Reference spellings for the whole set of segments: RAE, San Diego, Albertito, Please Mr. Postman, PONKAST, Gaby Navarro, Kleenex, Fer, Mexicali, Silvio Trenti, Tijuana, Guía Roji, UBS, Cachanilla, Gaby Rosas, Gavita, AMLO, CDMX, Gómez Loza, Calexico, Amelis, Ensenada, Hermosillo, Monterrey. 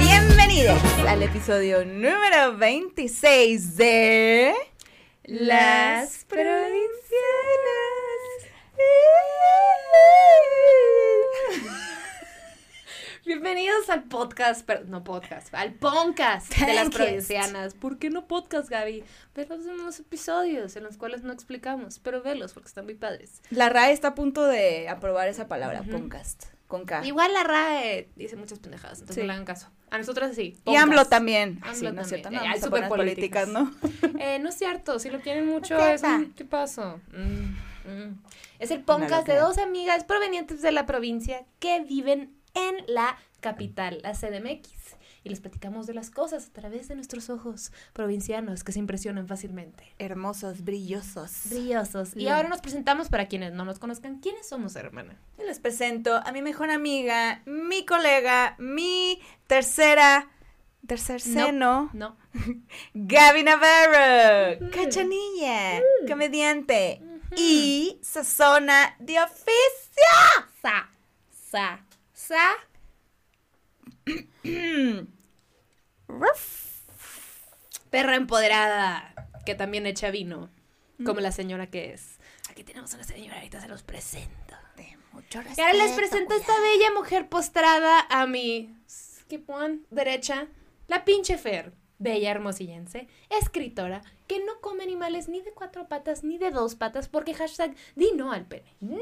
Bienvenidos al episodio número 26 de Las Provincianas. Bienvenidos al podcast, pero no podcast, al PONKAST de Las Provincianas. ¿Por qué no podcast, Gaby? Velos en unos episodios en los cuales no explicamos, pero velos porque están muy padres. La RAE está a punto de aprobar esa palabra, PONKAST, con K. Igual la RAE dice muchas pendejadas, entonces sí, no le hagan caso. A nosotras sí, PONKAST. Y AMLO también. AMLO sí, no también. Es cierto, no, hay súper políticas, ¿no? No es cierto, si lo quieren mucho, no es un, ¿qué pasó? Es el PONKAST de dos amigas provenientes de la provincia que viven en la capital, la CDMX, y les platicamos de las cosas a través de nuestros ojos provincianos que se impresionan fácilmente. Hermosos, brillosos. Brillosos. Y ahora nos presentamos para quienes no nos conozcan. ¿Quiénes somos, hermana? Yo les presento a mi mejor amiga, mi colega, mi tercer seno. No. Gaby Navarro, Cachanilla, comediante y sazona de oficio. Perra empoderada que también echa vino, como la señora que es. Aquí tenemos a una señora, ahorita se los presento. De mucho respeto. Y ahora les presento a esta bella mujer postrada a mi derecha, la pinche Fer, bella hermosillense, escritora, que no come animales ni de cuatro patas ni de dos patas, porque hashtag di no al pene. ¡No!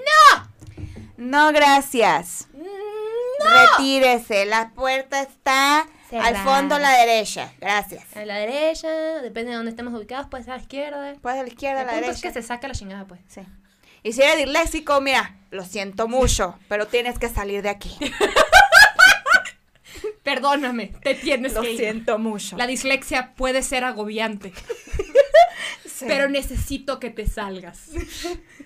No, gracias. ¡No! Retírese, la puerta está cerrada. Al fondo a la derecha, gracias. A la derecha, depende de dónde estemos ubicados, puede ser a la izquierda. Puede ser a la izquierda, a la derecha. Es que se saca la chingada, pues. Sí. Y si eres disléxico, mira, lo siento mucho, pero tienes que salir de aquí. Perdóname, te tienes que ir. Lo siento mucho. La dislexia puede ser agobiante. Sí. Pero necesito que te salgas.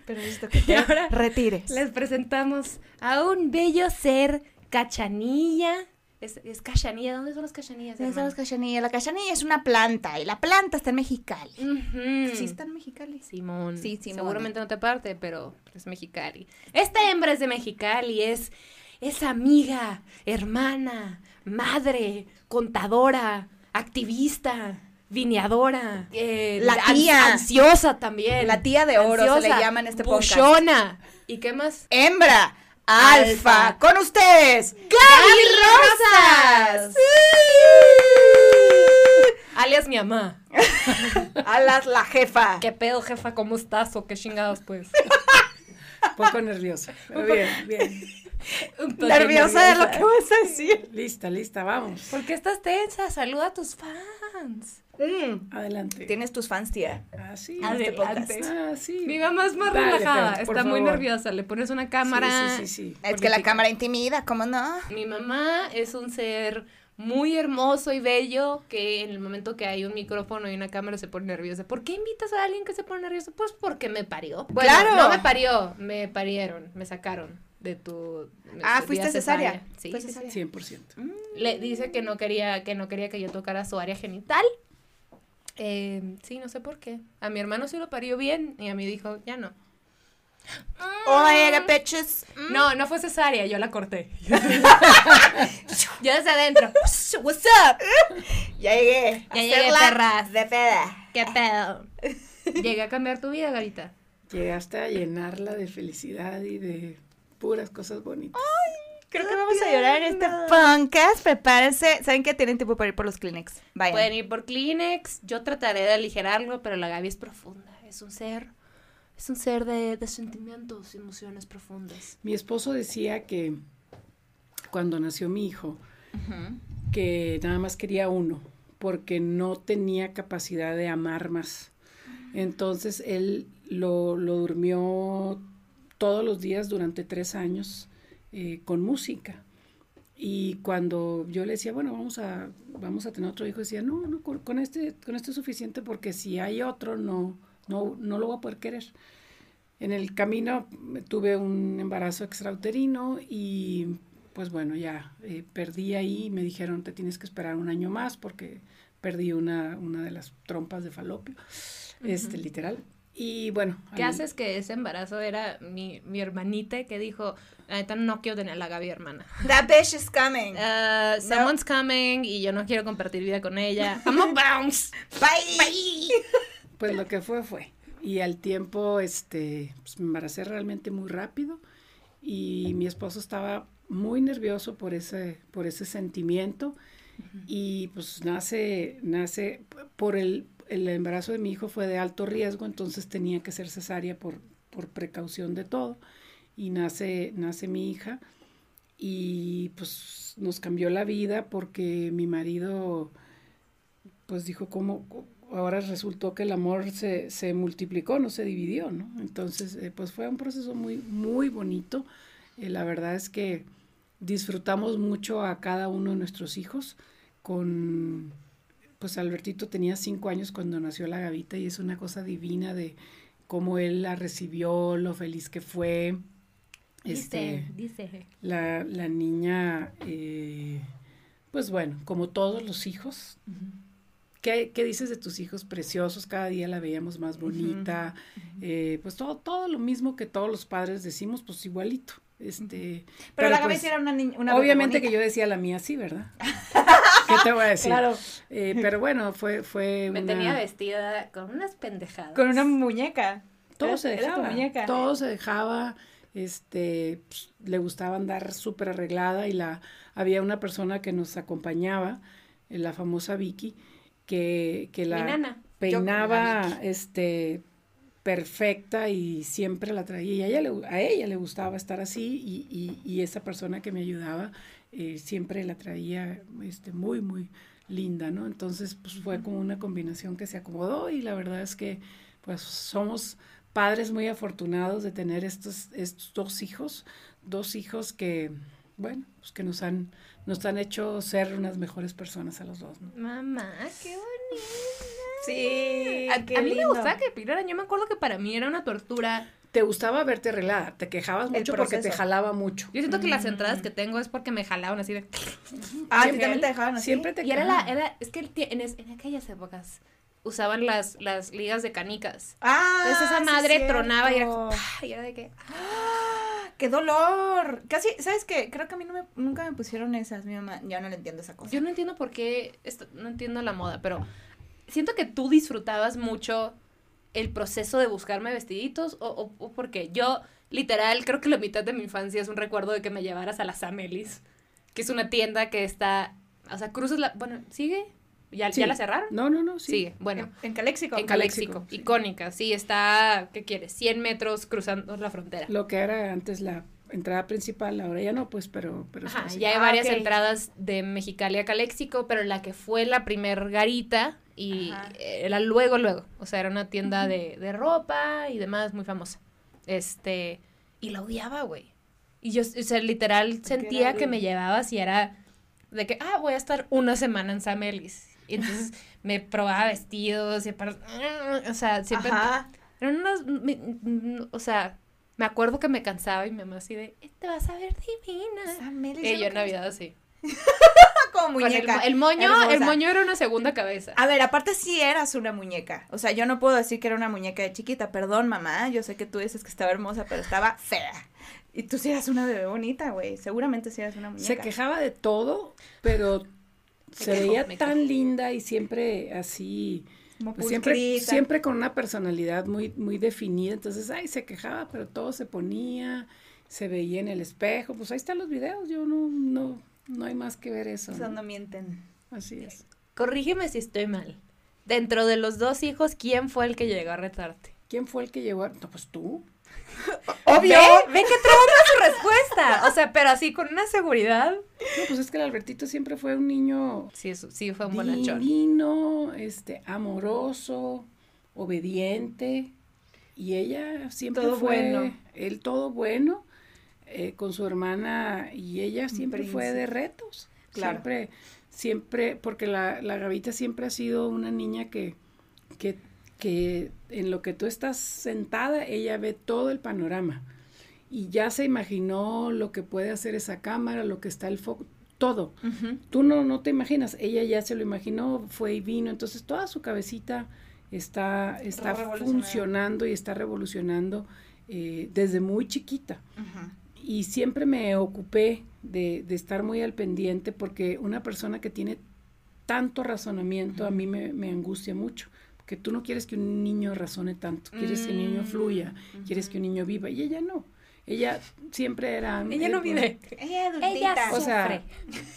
Pero necesito que te retires. Les presentamos a un bello ser, Cachanilla. Es Cachanilla. ¿Dónde son las Cachanillas? ¿Dónde son las Cachanillas? La Cachanilla es una planta y la planta está en Mexicali. Sí, está en Mexicali. Simón. Sí, Simón. Seguramente no te parte, pero es Mexicali. Esta hembra es de Mexicali, es amiga, hermana, madre, contadora, activista, vineadora, la tía, ansiosa también. La tía de oro ansiosa, se le llama en este podcast. Buchona. ¿Y qué más? Hembra, alfa. Con ustedes, Gaby Rosas. Sí. Alias mi mamá. Alias la jefa. ¿Qué pedo, jefa? ¿Cómo estás? ¿O qué chingados, pues? Un poco nerviosa. Bien. Nerviosa de lo que vas a decir. Lista, vamos. ¿Por qué estás tensa? Saluda a tus fans. Adelante. ¿Tienes tus fans, tía? Sí. Adelante. Sí. Mi mamá es más relajada, Fer, está muy nerviosa, le pones una cámara. Sí. Es que la cámara intimida, ¿cómo no? Mi mamá es un ser muy hermoso y bello, que en el momento que hay un micrófono y una cámara se pone nerviosa. ¿Por qué invitas a alguien que se pone nervioso? Pues porque me parió. Bueno, claro. No me parió, me parieron, me sacaron de tu... ¿fuiste cesárea? Sí, fue cesárea. 100%. Le dice que no quería que yo tocara su área genital. Sí, no sé por qué. A mi hermano sí lo parió bien y a mí dijo, ya no. Hola, pechos. No fue cesárea, yo la corté. Yo desde adentro. What's up? Ya llegué, perras de peda. ¿Qué pedo? Llegué a cambiar tu vida, Gavita. Llegaste a llenarla de felicidad y de puras cosas bonitas. Ay, creo que vamos a llorar en este podcast. Prepárense. ¿Saben qué? Tienen tiempo para ir por los Kleenex. Vayan. Pueden ir por Kleenex. Yo trataré de aligerarlo, pero la Gaby es profunda. Es un ser de sentimientos, emociones profundas. Mi esposo decía que cuando nació mi hijo, que nada más quería uno, porque no tenía capacidad de amar más. Entonces, él lo durmió todos los días durante 3 años con música. Y cuando yo le decía, bueno, vamos a tener otro hijo, decía, no, con este es suficiente, porque si hay otro, no lo voy a poder querer. En el camino tuve un embarazo extrauterino y pues bueno, ya perdí ahí. Me dijeron, te tienes que esperar 1 año más porque perdí una de las trompas de falopio, literal. Y bueno. ¿Qué haces que ese embarazo era mi hermanita que dijo, no quiero tener a la Gaby hermana. That bitch is coming. Someone's coming y yo no quiero compartir vida con ella. I'm a bounce. Bye. Bye. Pues lo que fue. Y al tiempo, pues me embaracé realmente muy rápido y mi esposo estaba muy nervioso por ese sentimiento. Uh-huh. Y pues nace por el embarazo de mi hijo fue de alto riesgo, entonces tenía que ser cesárea por precaución de todo, y nace mi hija, y pues nos cambió la vida, porque mi marido pues dijo, ¿cómo? Ahora resultó que el amor se multiplicó, no se dividió, ¿no? Entonces pues fue un proceso muy, muy bonito. La verdad es que disfrutamos mucho a cada uno de nuestros hijos. Pues Albertito tenía 5 años cuando nació la Gavita, y es una cosa divina de cómo él la recibió, lo feliz que fue. Dice. La niña, pues bueno, como todos los hijos. Uh-huh. ¿Qué dices de tus hijos preciosos? Cada día la veíamos más bonita. Uh-huh. Pues todo lo mismo que todos los padres decimos, pues igualito. Pero la Gaby pues, era una niña, una obviamente bonita. Que yo decía la mía sí, ¿verdad? ¿Qué te voy a decir? Claro. Pero bueno, fue me tenía vestida con unas pendejadas. Con una muñeca. Todo se dejaba. Pues, le gustaba andar súper arreglada, y había una persona que nos acompañaba, la famosa Vicky, que la peinaba perfecta, y siempre la traía, y a ella le gustaba estar así, y esa persona que me ayudaba siempre la traía muy, muy linda, ¿no? Entonces, pues fue como una combinación que se acomodó, y la verdad es que pues somos padres muy afortunados de tener estos dos hijos que, bueno, pues que nos han hecho ser unas mejores personas a los dos, ¿no? Mamá, qué bonito. Sí, a mí me gustaba que piraran. Yo me acuerdo que para mí era una tortura. Te gustaba verte arreglada, te quejabas mucho porque te jalaba mucho. Yo siento que las entradas que tengo es porque me jalaban así de... Ah, ¿sí también te dejaban así? Siempre te jalaban. Y en aquellas épocas usaban las ligas de canicas. Ah, entonces esa madre sí tronaba, y era de que... ¡Ah, qué dolor! Casi, ¿sabes qué? Creo que a mí nunca me pusieron esas, mi mamá. Ya no le entiendo esa cosa. Yo no entiendo por qué... no entiendo la moda, pero... Siento que tú disfrutabas mucho el proceso de buscarme vestiditos, o porque yo, literal, creo que la mitad de mi infancia es un recuerdo de que me llevaras a las Amelis, que es una tienda que está, o sea, cruzas la, bueno, ¿sigue? ¿Ya la cerraron? No, sí. Sigue, bueno. En Calexico. En Calexico, sí. Icónica, sí, está, ¿qué quieres? 100 metros cruzando la frontera. Lo que era antes la entrada principal, ahora ya no, pues, pero ajá, ya hay varias entradas de Mexicali a Calexico, pero la que fue la primer garita... Y ajá, era luego, o sea, era una tienda de ropa y demás, muy famosa, y la odiaba, güey, y yo, o sea, literal, sentía que me llevabas y era de que, voy a estar una semana en Amelis, y entonces me probaba vestidos, y o sea, siempre, eran o sea, me acuerdo que me cansaba y mi mamá así de, te vas a ver divina, Amelis, y yo en Navidad así. Como muñeca. Con el moño era una segunda cabeza. A ver, aparte sí eras una muñeca. O sea, yo no puedo decir que era una muñeca de chiquita. Perdón, mamá, yo sé que tú dices que estaba hermosa, pero estaba fea. Y tú sí eras una bebé bonita, güey. Seguramente sí eras una muñeca. Se quejaba de todo, pero se veía tan linda y siempre así... Pues siempre con una personalidad muy, muy definida. Entonces, se quejaba, pero todo se ponía, se veía en el espejo. Pues ahí están los videos, yo no hay más que ver eso. O sea, no mienten. Así es. Corrígeme si estoy mal. Dentro de los dos hijos, ¿quién fue el que llegó a retarte? ¿Quién fue el que llegó a...? No, pues tú. Obvio. Ven que trae su respuesta. O sea, pero así con una seguridad. No, pues es que el Albertito siempre fue un niño... Sí, fue un bonachón. Divino, amoroso, obediente. Y ella siempre todo fue... Bueno. Él todo bueno. Con su hermana y ella siempre fue de retos, claro. siempre, porque la Gavita siempre ha sido una niña que en lo que tú estás sentada, ella ve todo el panorama, y ya se imaginó lo que puede hacer esa cámara, lo que está el foco, todo, tú no te imaginas, ella ya se lo imaginó, fue y vino, entonces toda su cabecita está funcionando y está revolucionando desde muy chiquita. Uh-huh. Y siempre me ocupé de estar muy al pendiente, porque una persona que tiene tanto razonamiento, uh-huh, a mí me angustia mucho, porque tú no quieres que un niño razone tanto, quieres, uh-huh, que el niño fluya, uh-huh, quieres que un niño viva, y ella no. Ella siempre era... Ella no vive. Ella adultita. Ella sufre. O sea,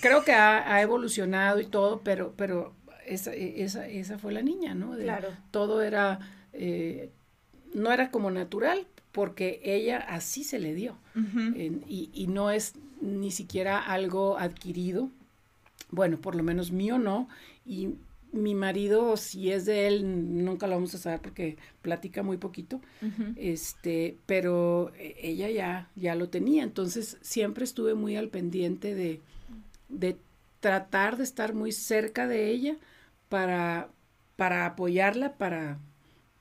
creo que ha evolucionado y todo, pero esa fue la niña, ¿no? Claro. Todo era... no era como natural, porque ella así se le dio. Uh-huh. Y no es ni siquiera algo adquirido. Bueno, por lo menos mío no. Y mi marido, si es de él, nunca lo vamos a saber porque platica muy poquito, uh-huh, pero ella ya lo tenía. Entonces, siempre estuve muy al pendiente de tratar de estar muy cerca de ella para apoyarla,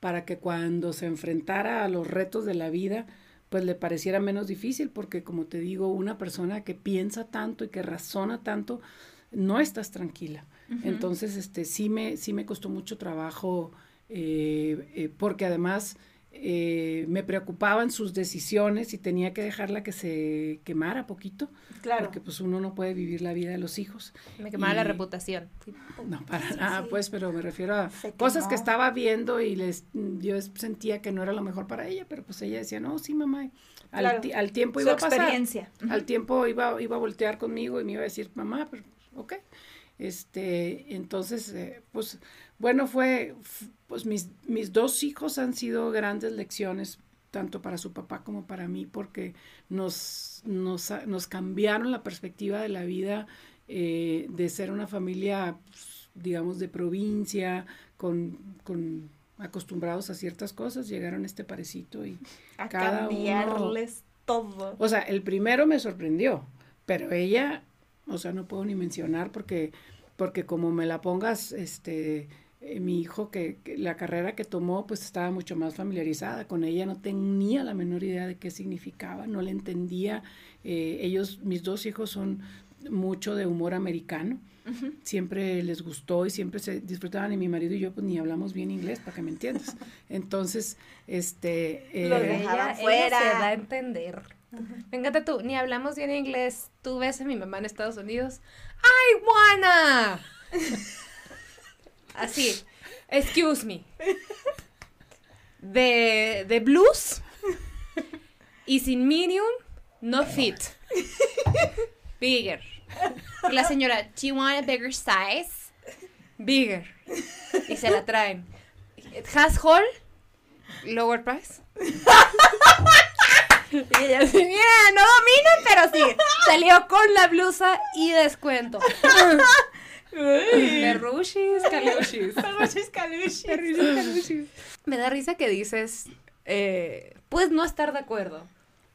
para que cuando se enfrentara a los retos de la vida, pues le pareciera menos difícil, porque como te digo, una persona que piensa tanto y que razona tanto, no estás tranquila. Uh-huh. Entonces, sí me costó mucho trabajo, porque además me preocupaban sus decisiones y tenía que dejarla que se quemara poquito. Claro. Porque pues uno no puede vivir la vida de los hijos. Me quemaba la reputación. No, para nada, sí. Pues, pero me refiero a cosas que estaba viendo y yo sentía que no era lo mejor para ella, pero pues ella decía, no, sí, mamá. Al tiempo iba a pasar. Su experiencia. Uh-huh. Al tiempo iba a voltear conmigo y me iba a decir, mamá, pero ok. Entonces, pues, bueno, pues mis dos hijos han sido grandes lecciones, tanto para su papá como para mí, porque nos cambiaron la perspectiva de la vida, de ser una familia, pues, digamos, de provincia, con acostumbrados a ciertas cosas, llegaron a este parecito y a cada cambiarles uno, todo. O sea, el primero me sorprendió, pero ella... O sea, no puedo ni mencionar porque como me la pongas, mi hijo, que la carrera que tomó, pues estaba mucho más familiarizada con ella, no tenía la menor idea de qué significaba, no le entendía. Mis dos hijos son mucho de humor americano, uh-huh, siempre les gustó y siempre se disfrutaban, y mi marido y yo pues ni hablamos bien inglés, para que me entiendas. Entonces, lo dejaban fuera. Ella se da a entender. Uh-huh. Me encanta tú, ni hablamos bien inglés, tú ves a mi mamá en Estados Unidos, ¡ay, Juana! Así, excuse me, de blues, y sin medium, no fit, bigger, y la señora, she want a bigger size, bigger, y se la traen, it has hole, lower price. Y ella dice, mira, no domina, pero sí, salió con la blusa y descuento. Perrushis, calushis. Perrushis, calushis. Perrushis, calushis. Me da risa que dices, puedes no estar de acuerdo,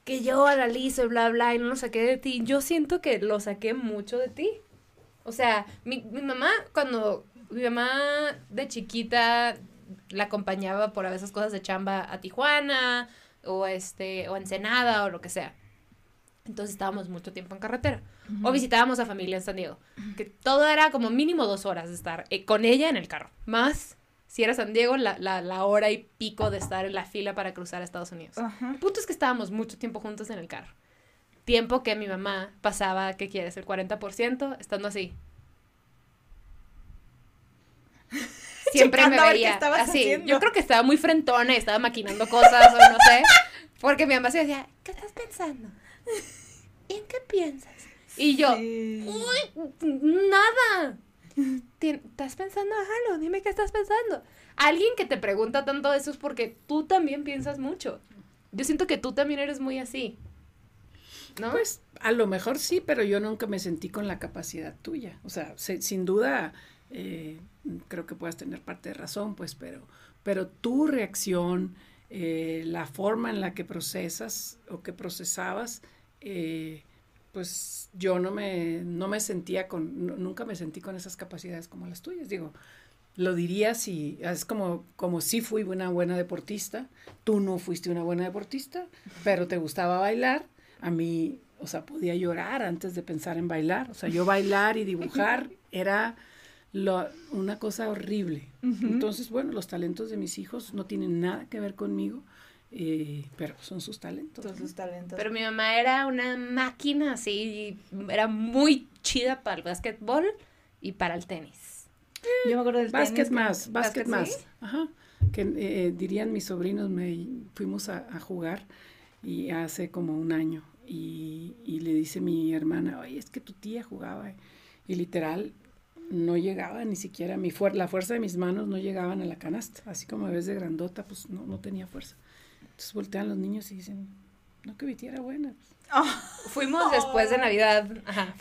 que yo analizo y bla, bla, y no lo saqué de ti. Yo siento que lo saqué mucho de ti. O sea, mi mamá, cuando mi mamá de chiquita la acompañaba por a veces cosas de chamba a Tijuana, o Ensenada, o lo que sea. Entonces estábamos mucho tiempo en carretera. Uh-huh. O visitábamos a familia en San Diego. Que todo era como mínimo 2 horas de estar con ella en el carro. Más, si era San Diego, la hora y pico de estar en la fila para cruzar a Estados Unidos. Uh-huh. El punto es que estábamos mucho tiempo juntos en el carro. Tiempo que mi mamá pasaba, ¿qué quieres? El 40% estando así. Siempre checando me veía así, haciendo. Yo creo que estaba muy frentona y estaba maquinando cosas o no sé, porque mi mamá se decía, ¿qué estás pensando? ¿Y en qué piensas? Y yo, sí. ¡Uy, nada! ¿Estás pensando? Hágalo, dime qué estás pensando. Alguien que te pregunta tanto eso es porque tú también piensas mucho. Yo siento que tú también eres muy así, ¿no? Pues, a lo mejor sí, pero yo nunca me sentí con la capacidad tuya, o sea, sin duda... creo que puedas tener parte de razón, pues, pero tu reacción, la forma en la que procesas o que procesabas, pues yo no me sentía nunca me sentí con esas capacidades como las tuyas. Digo, lo diría si es como si fui una buena deportista, tú no fuiste una buena deportista, pero te gustaba bailar. A mí, o sea, podía llorar antes de pensar en bailar, o sea, yo bailar y dibujar era una cosa horrible. Uh-huh. Entonces, bueno, los talentos de mis hijos no tienen nada que ver conmigo, pero son sus talentos. Son sus talentos. Pero mi mamá era una máquina, así, era muy chida para el básquetbol y para el tenis. Yo me acuerdo del básquet tenis. Básquet más. ¿Sí? Ajá. Que dirían mis sobrinos, fuimos a jugar y hace como un año. Y le dice mi hermana, oye, es que tu tía jugaba. Y literal, no llegaba ni siquiera, la fuerza de mis manos no llegaban a la canasta. Así como a veces de grandota, pues no tenía fuerza. Entonces voltean los niños y dicen, no, que Viti era buena. Oh. Fuimos después de Navidad. Ajá.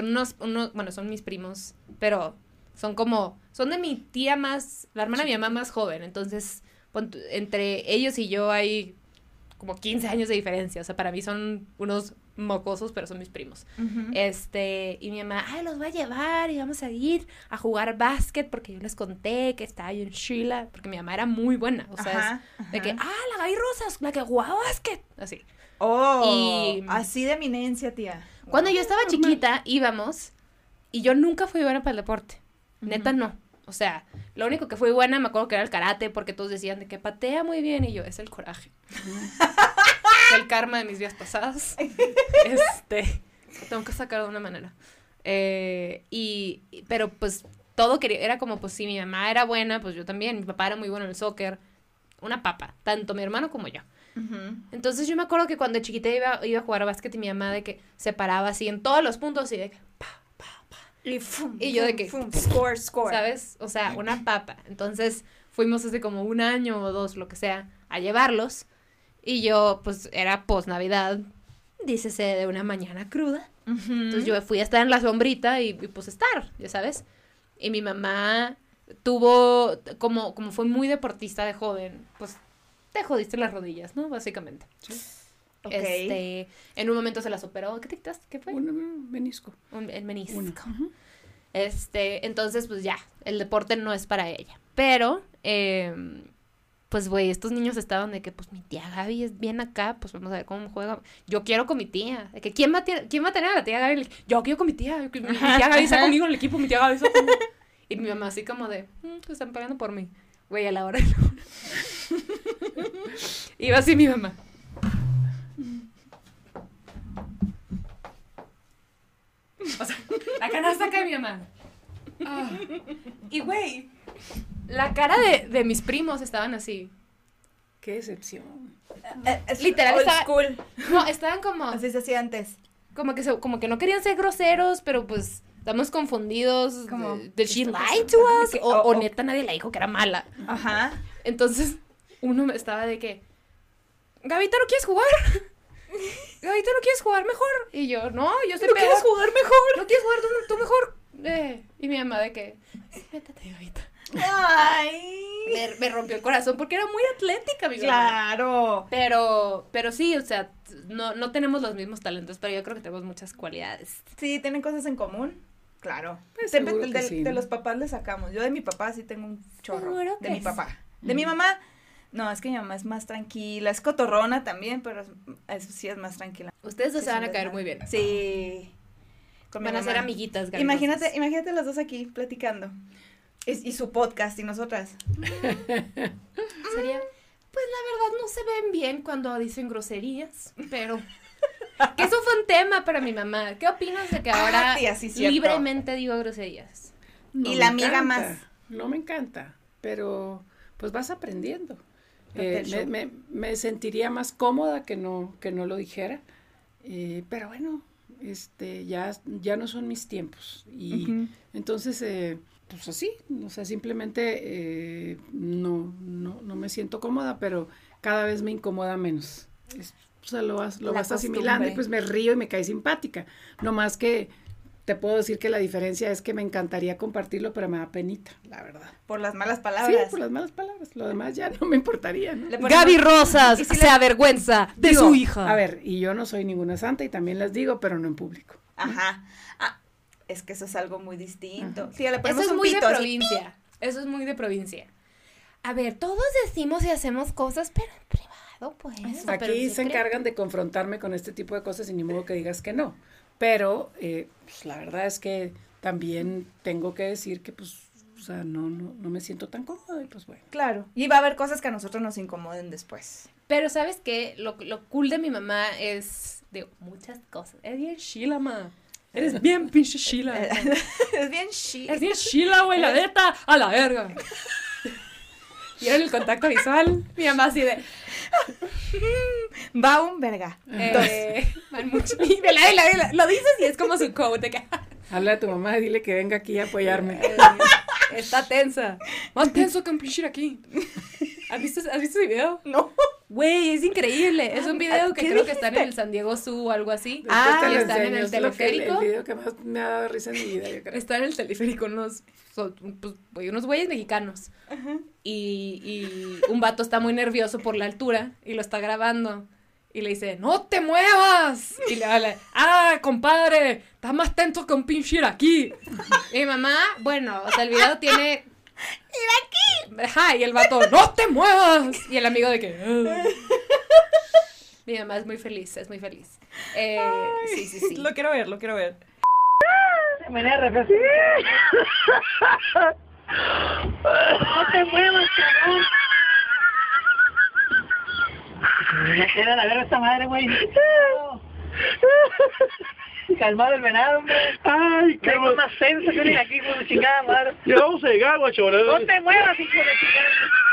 Son mis primos, pero son de mi tía más, la hermana de mi mamá más joven. Entonces, entre ellos y yo hay como 15 años de diferencia, o sea, para mí son unos mocosos, pero son mis primos. Uh-huh. Y mi mamá, los voy a llevar y vamos a ir a jugar básquet, porque yo les conté que estaba yo en Sheila, porque mi mamá era muy buena, o sea, de que, la Gaby Rosas, la que jugaba básquet, así. Oh, y, así de eminencia, tía. Cuando yo estaba chiquita, íbamos, y yo nunca fui buena para el deporte, neta no. O sea, lo único que fui buena, me acuerdo que era el karate, porque todos decían de que patea muy bien, y yo, es el coraje. Es el karma de mis vidas pasadas. Lo tengo que sacar de una manera. Pero pues todo era como, pues si mi mamá era buena, pues yo también, mi papá era muy bueno en el soccer, una papa, tanto mi hermano como yo. Uh-huh. Entonces yo me acuerdo que cuando chiquita iba a jugar a básquet y mi mamá de que se paraba así en todos los puntos y de que y, fum, y yo de que fum, score, ¿sabes? O sea, una papa. Entonces fuimos hace como un año o dos, lo que sea, a llevarlos. Y yo, pues, era post-Navidad, dícese de una mañana cruda. Uh-huh. Entonces yo fui a estar en la sombrita y pues estar, ya sabes. Y mi mamá tuvo, como fue muy deportista de joven, pues te jodiste las rodillas, ¿no? Básicamente. Sí. Okay. En un momento se las operó. ¿Qué te quitaste? ¿Qué fue? Un menisco. El menisco. Uh-huh. Entonces, pues ya, el deporte no es para ella. Pero, pues, güey, estos niños estaban de que, pues, mi tía Gaby es bien acá, pues, vamos a ver cómo juega. Yo quiero con mi tía. De que, ¿quién va a tener a la tía Gaby? Yo quiero con mi tía. Mi tía Gaby está conmigo en el equipo, mi tía Gaby está conmigo. Y mi mamá así como de, pues, están pagando por mí. Güey, a la hora de la hora. Iba así mi mamá. O sea, la canasta acá de mi mamá. Oh. Y güey, la cara de mis primos estaban así. Qué decepción. Literal estaba cool. No, estaban como así se hacía antes. Como que no querían ser groseros, pero pues estamos confundidos. Como, ¿did she lie to us? O neta nadie le dijo que era mala. Ajá. Entonces uno estaba de que Gavita, ¿no quieres jugar? Gavita, ¿no quieres jugar mejor? Y yo, yo estoy pegada. ¿No quieres jugar mejor? ¿No quieres jugar tú mejor? Y mi mamá de que, métate, Gavita. Ay. Me rompió el corazón porque era muy atlética, mi mamá. Claro. Pero sí, o sea, no tenemos los mismos talentos, pero yo creo que tenemos muchas cualidades. Sí, tienen cosas en común. Claro. Pues sí, de los papás le sacamos. Yo de mi papá sí tengo un chorro. De mi papá. De mi mamá. No, es que mi mamá es más tranquila, es cotorrona también, pero eso sí es más tranquila. Ustedes dos se van a caer muy bien. Sí. Van a ser amiguitas, Gaby. Imagínate las dos aquí platicando. Y su podcast, y nosotras. Sería, pues la verdad no se ven bien cuando dicen groserías, pero que eso fue un tema para mi mamá. ¿Qué opinas de que ahora tía, sí, libremente digo groserías? No y la amiga más. No me encanta, pero pues vas aprendiendo. Me sentiría más cómoda que no lo dijera, pero bueno, ya no son mis tiempos y uh-huh. Entonces pues así, o sea, simplemente no me siento cómoda, pero cada vez me incomoda menos. O sea, lo vas asimilando y pues me río y me cae simpática. No más que te puedo decir que la diferencia es que me encantaría compartirlo, pero me da penita, la verdad. Por las malas palabras. Sí, por las malas palabras. Lo demás ya no me importaría, ¿no? Gaby Rosas se avergüenza de su hija. A ver, y yo no soy ninguna santa y también las digo, pero no en público. Ajá. Ah, es que eso es algo muy distinto. Sí, le ponemos un pito. Eso es muy de provincia. Eso es muy de provincia. A ver, todos decimos y hacemos cosas, pero en privado, pues. Aquí se encargan de confrontarme con este tipo de cosas y ni modo que digas que no. Pero pues, la verdad es que también tengo que decir que pues, o sea, no me siento tan cómoda y pues bueno. Claro, y va a haber cosas que a nosotros nos incomoden después. Pero ¿sabes qué? Lo cool de mi mamá es, digo, muchas cosas. Es bien chila, ma. Eres bien pinche chila. Es bien chila, güey, la neta, a la verga. ¿Vieron el contacto visual? Mi mamá así de... Va un verga. Van mucho. Y lo dices y es como su coach. Habla a tu mamá y dile que venga aquí a apoyarme. Está tensa. Más tenso que un pinche aquí. ¿Has visto ese video? No. Güey, es increíble. Es un video que creo dijiste? Que están en el San Diego Zoo o algo así. Después y están en el teleférico. El video que más me ha dado risa en mi vida, yo creo. Están en el teleférico unos güeyes mexicanos. Ajá. Y un vato está muy nervioso por la altura y lo está grabando. Y le dice, ¡no te muevas! Y le habla, ¡ah, compadre! ¡Estás más tenso que un pinche aquí! Y mi mamá, bueno, o sea, el video tiene... ¡Ir aquí! Ajá, y el vato, ¡no te muevas! Y el amigo de que... Mi mamá es muy feliz, es muy feliz. Sí. Lo quiero ver. De manera refrescante. ¡No te muevas, cabrón! Me queda la verga esta madre, güey. Calmado el venado, hombre. Ay, qué bueno. Tengo más senso que venir aquí con chingada madre. Ya vamos a llegar, guachorón. No te muevas, hijo de chingada.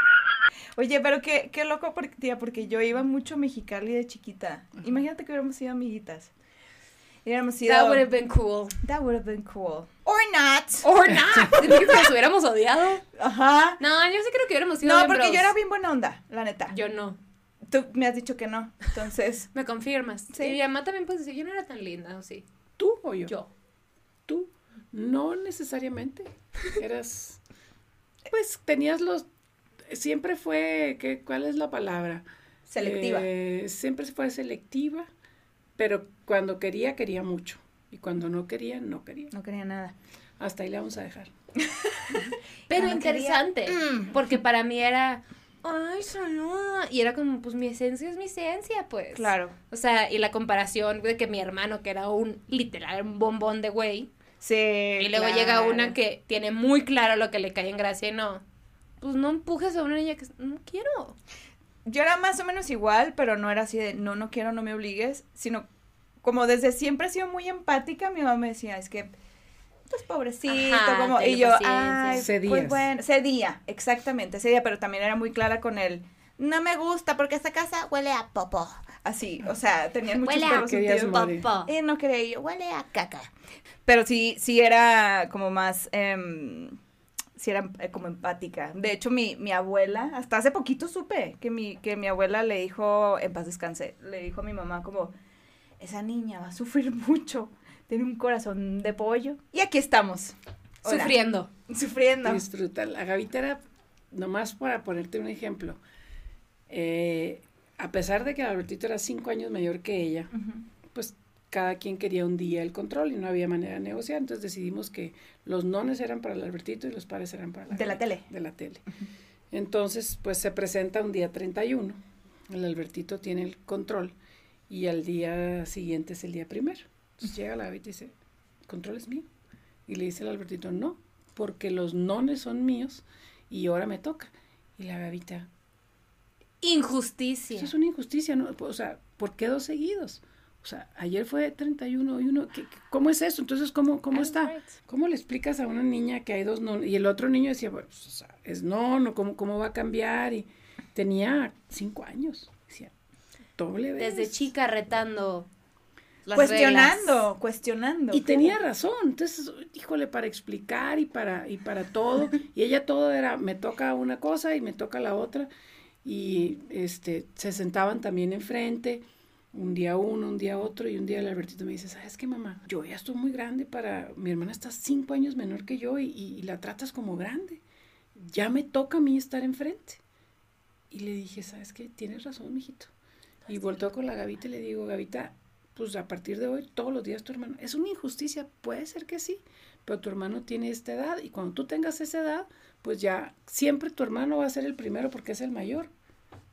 Oye, pero qué loco, porque yo iba mucho a Mexicali de chiquita. Imagínate que hubiéramos sido amiguitas. That would have been cool. Or not. ¿Es que nos hubiéramos odiado? Ajá. No, yo sí creo que hubiéramos sido. No, porque yo era bien buena onda, la neta. Yo no. Tú me has dicho que no, entonces... Me confirmas. Sí. Y mi mamá también puede decir, yo no era tan linda, ¿o sí? ¿Tú o yo? Yo. ¿Tú? No necesariamente. Eras... Pues tenías los... Siempre fue... ¿Cuál es la palabra? Selectiva. Siempre fue selectiva, pero cuando quería, quería mucho. Y cuando no quería, no quería. No quería nada. Hasta ahí le vamos a dejar. Pero cuando interesante, porque para mí era... Ay, saluda. Y era como, pues, mi esencia es mi esencia, pues. Claro. O sea, y la comparación de que mi hermano, que era un bombón de güey. Sí, y luego llega una que tiene muy claro lo que le cae en gracia y no. Pues no empujes a una niña que no quiero. Yo era más o menos igual, pero no era así de no quiero, no me obligues. Sino, como desde siempre he sido muy empática, mi mamá me decía, es que... Pues pobrecito, ajá, como, y yo, ay, cedías. Pues bueno, cedía, pero también era muy clara con él, no me gusta porque esta casa huele a popó, así, o sea, tenían muchos perros sentidos, popó, y no quería yo, huele a caca, pero sí era como más, sí era como empática, de hecho, mi abuela, hasta hace poquito supe que mi abuela le dijo, en paz descanse, le dijo a mi mamá como, esa niña va a sufrir mucho, tiene un corazón de pollo. Y aquí estamos. Hola. Sufriendo. Disfrútala. Gavita era, nomás para ponerte un ejemplo, a pesar de que Albertito era 5 años mayor que ella, uh-huh. Pues cada quien quería un día el control y no había manera de negociar. Entonces decidimos que los nones eran para el Albertito y los pares eran para la Gavita. De la tele. Uh-huh. Entonces, pues se presenta un día 31. El Albertito tiene el control y al día siguiente es el día primero. Entonces llega la Gavita y dice, ¿el control es mío? Y le dice el Albertito, no, porque los nones son míos y ahora me toca. Y la Gavita, injusticia. Eso es una injusticia, ¿no? O sea, ¿por qué 2 seguidos? O sea, ayer fue 31 y uno, ¿cómo es eso? Entonces, ¿cómo está? Right. ¿Cómo le explicas a una niña que hay 2 nones? Y el otro niño decía, bueno, pues, o sea, es nono, ¿cómo va a cambiar? Y tenía 5 años. Decía, doble vez. Desde chica retando... Las cuestionando. Y tenía razón, entonces, híjole, para explicar y para todo, y ella todo era, me toca una cosa y me toca la otra, y se sentaban también enfrente, un día uno, un día otro, y un día el Albertito me dice, ¿sabes qué, mamá? Yo ya estoy muy grande para, mi hermana está 5 años menor que yo, y la tratas como grande, ya me toca a mí estar enfrente, y le dije, ¿sabes qué? Tienes razón, mijito, y volteó con la Gavita y le digo, Gavita, pues a partir de hoy, todos los días tu hermano, es una injusticia, puede ser que sí, pero tu hermano tiene esta edad, y cuando tú tengas esa edad, pues ya, siempre tu hermano va a ser el primero, porque es el mayor,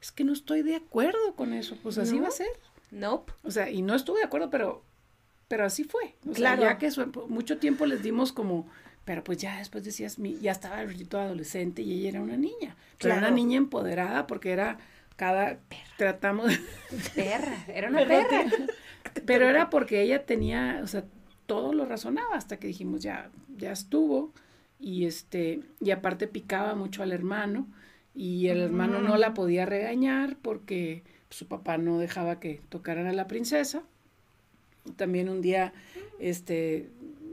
es que no estoy de acuerdo con eso, pues así va a ser, nope. O sea, y no estuve de acuerdo, pero Pero así fue. O claro. Sea, ya que mucho tiempo les dimos como... Pero pues ya después decías, ya estaba Albertito adolescente y ella era una niña. Pero claro. Una niña empoderada porque era cada... Perra. Tratamos... Perra, era una perra. Pero era porque ella tenía, o sea, todo lo razonaba hasta que dijimos, ya estuvo. Y y aparte picaba mucho al hermano. Y el hermano no la podía regañar porque su papá no dejaba que tocaran a la princesa. También un día,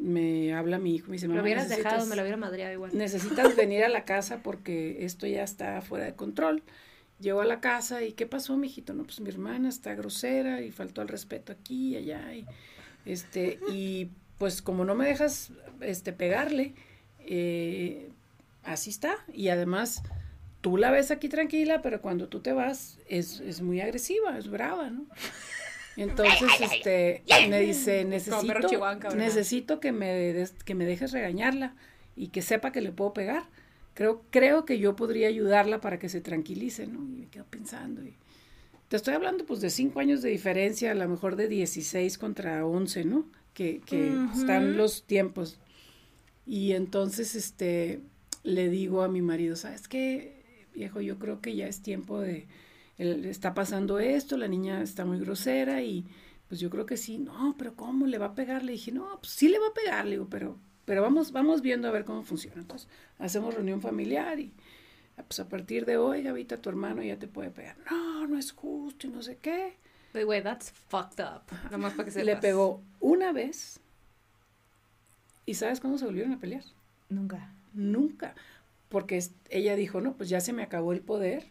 me habla mi hijo, me dice, mamá, lo hubieras dejado, me lo hubiera madreado igual. Necesitas venir a la casa porque esto ya está fuera de control. Llego a la casa y, ¿qué pasó, mijito? No, pues mi hermana está grosera y faltó al respeto aquí y allá. Y, y pues como no me dejas pegarle, así está. Y además, tú la ves aquí tranquila, pero cuando tú te vas es muy agresiva, es brava, ¿no? Entonces, me dice, necesito que me dejes regañarla y que sepa que le puedo pegar. Creo que yo podría ayudarla para que se tranquilice, ¿no? Y me quedo pensando. Y te estoy hablando, pues, de 5 años de diferencia, a lo mejor de 16 contra 11, ¿no? Que están los tiempos. Y entonces, le digo a mi marido, ¿sabes qué, viejo? Yo creo que ya es tiempo de... está pasando esto, la niña está muy grosera y pues yo creo que sí. No, pero ¿cómo le va a pegar? Le dije, no, pues sí le va a pegar, le digo, pero vamos viendo a ver cómo funciona. Entonces hacemos reunión familiar y pues a partir de hoy, Gavita, tu hermano ya te puede pegar. No, no es justo y no sé qué. But wait, that's fucked up. Nada más para que sepas. Le pegó una vez y ¿sabes cuándo se volvieron a pelear? Nunca. Porque ella dijo, no, pues ya se me acabó el poder.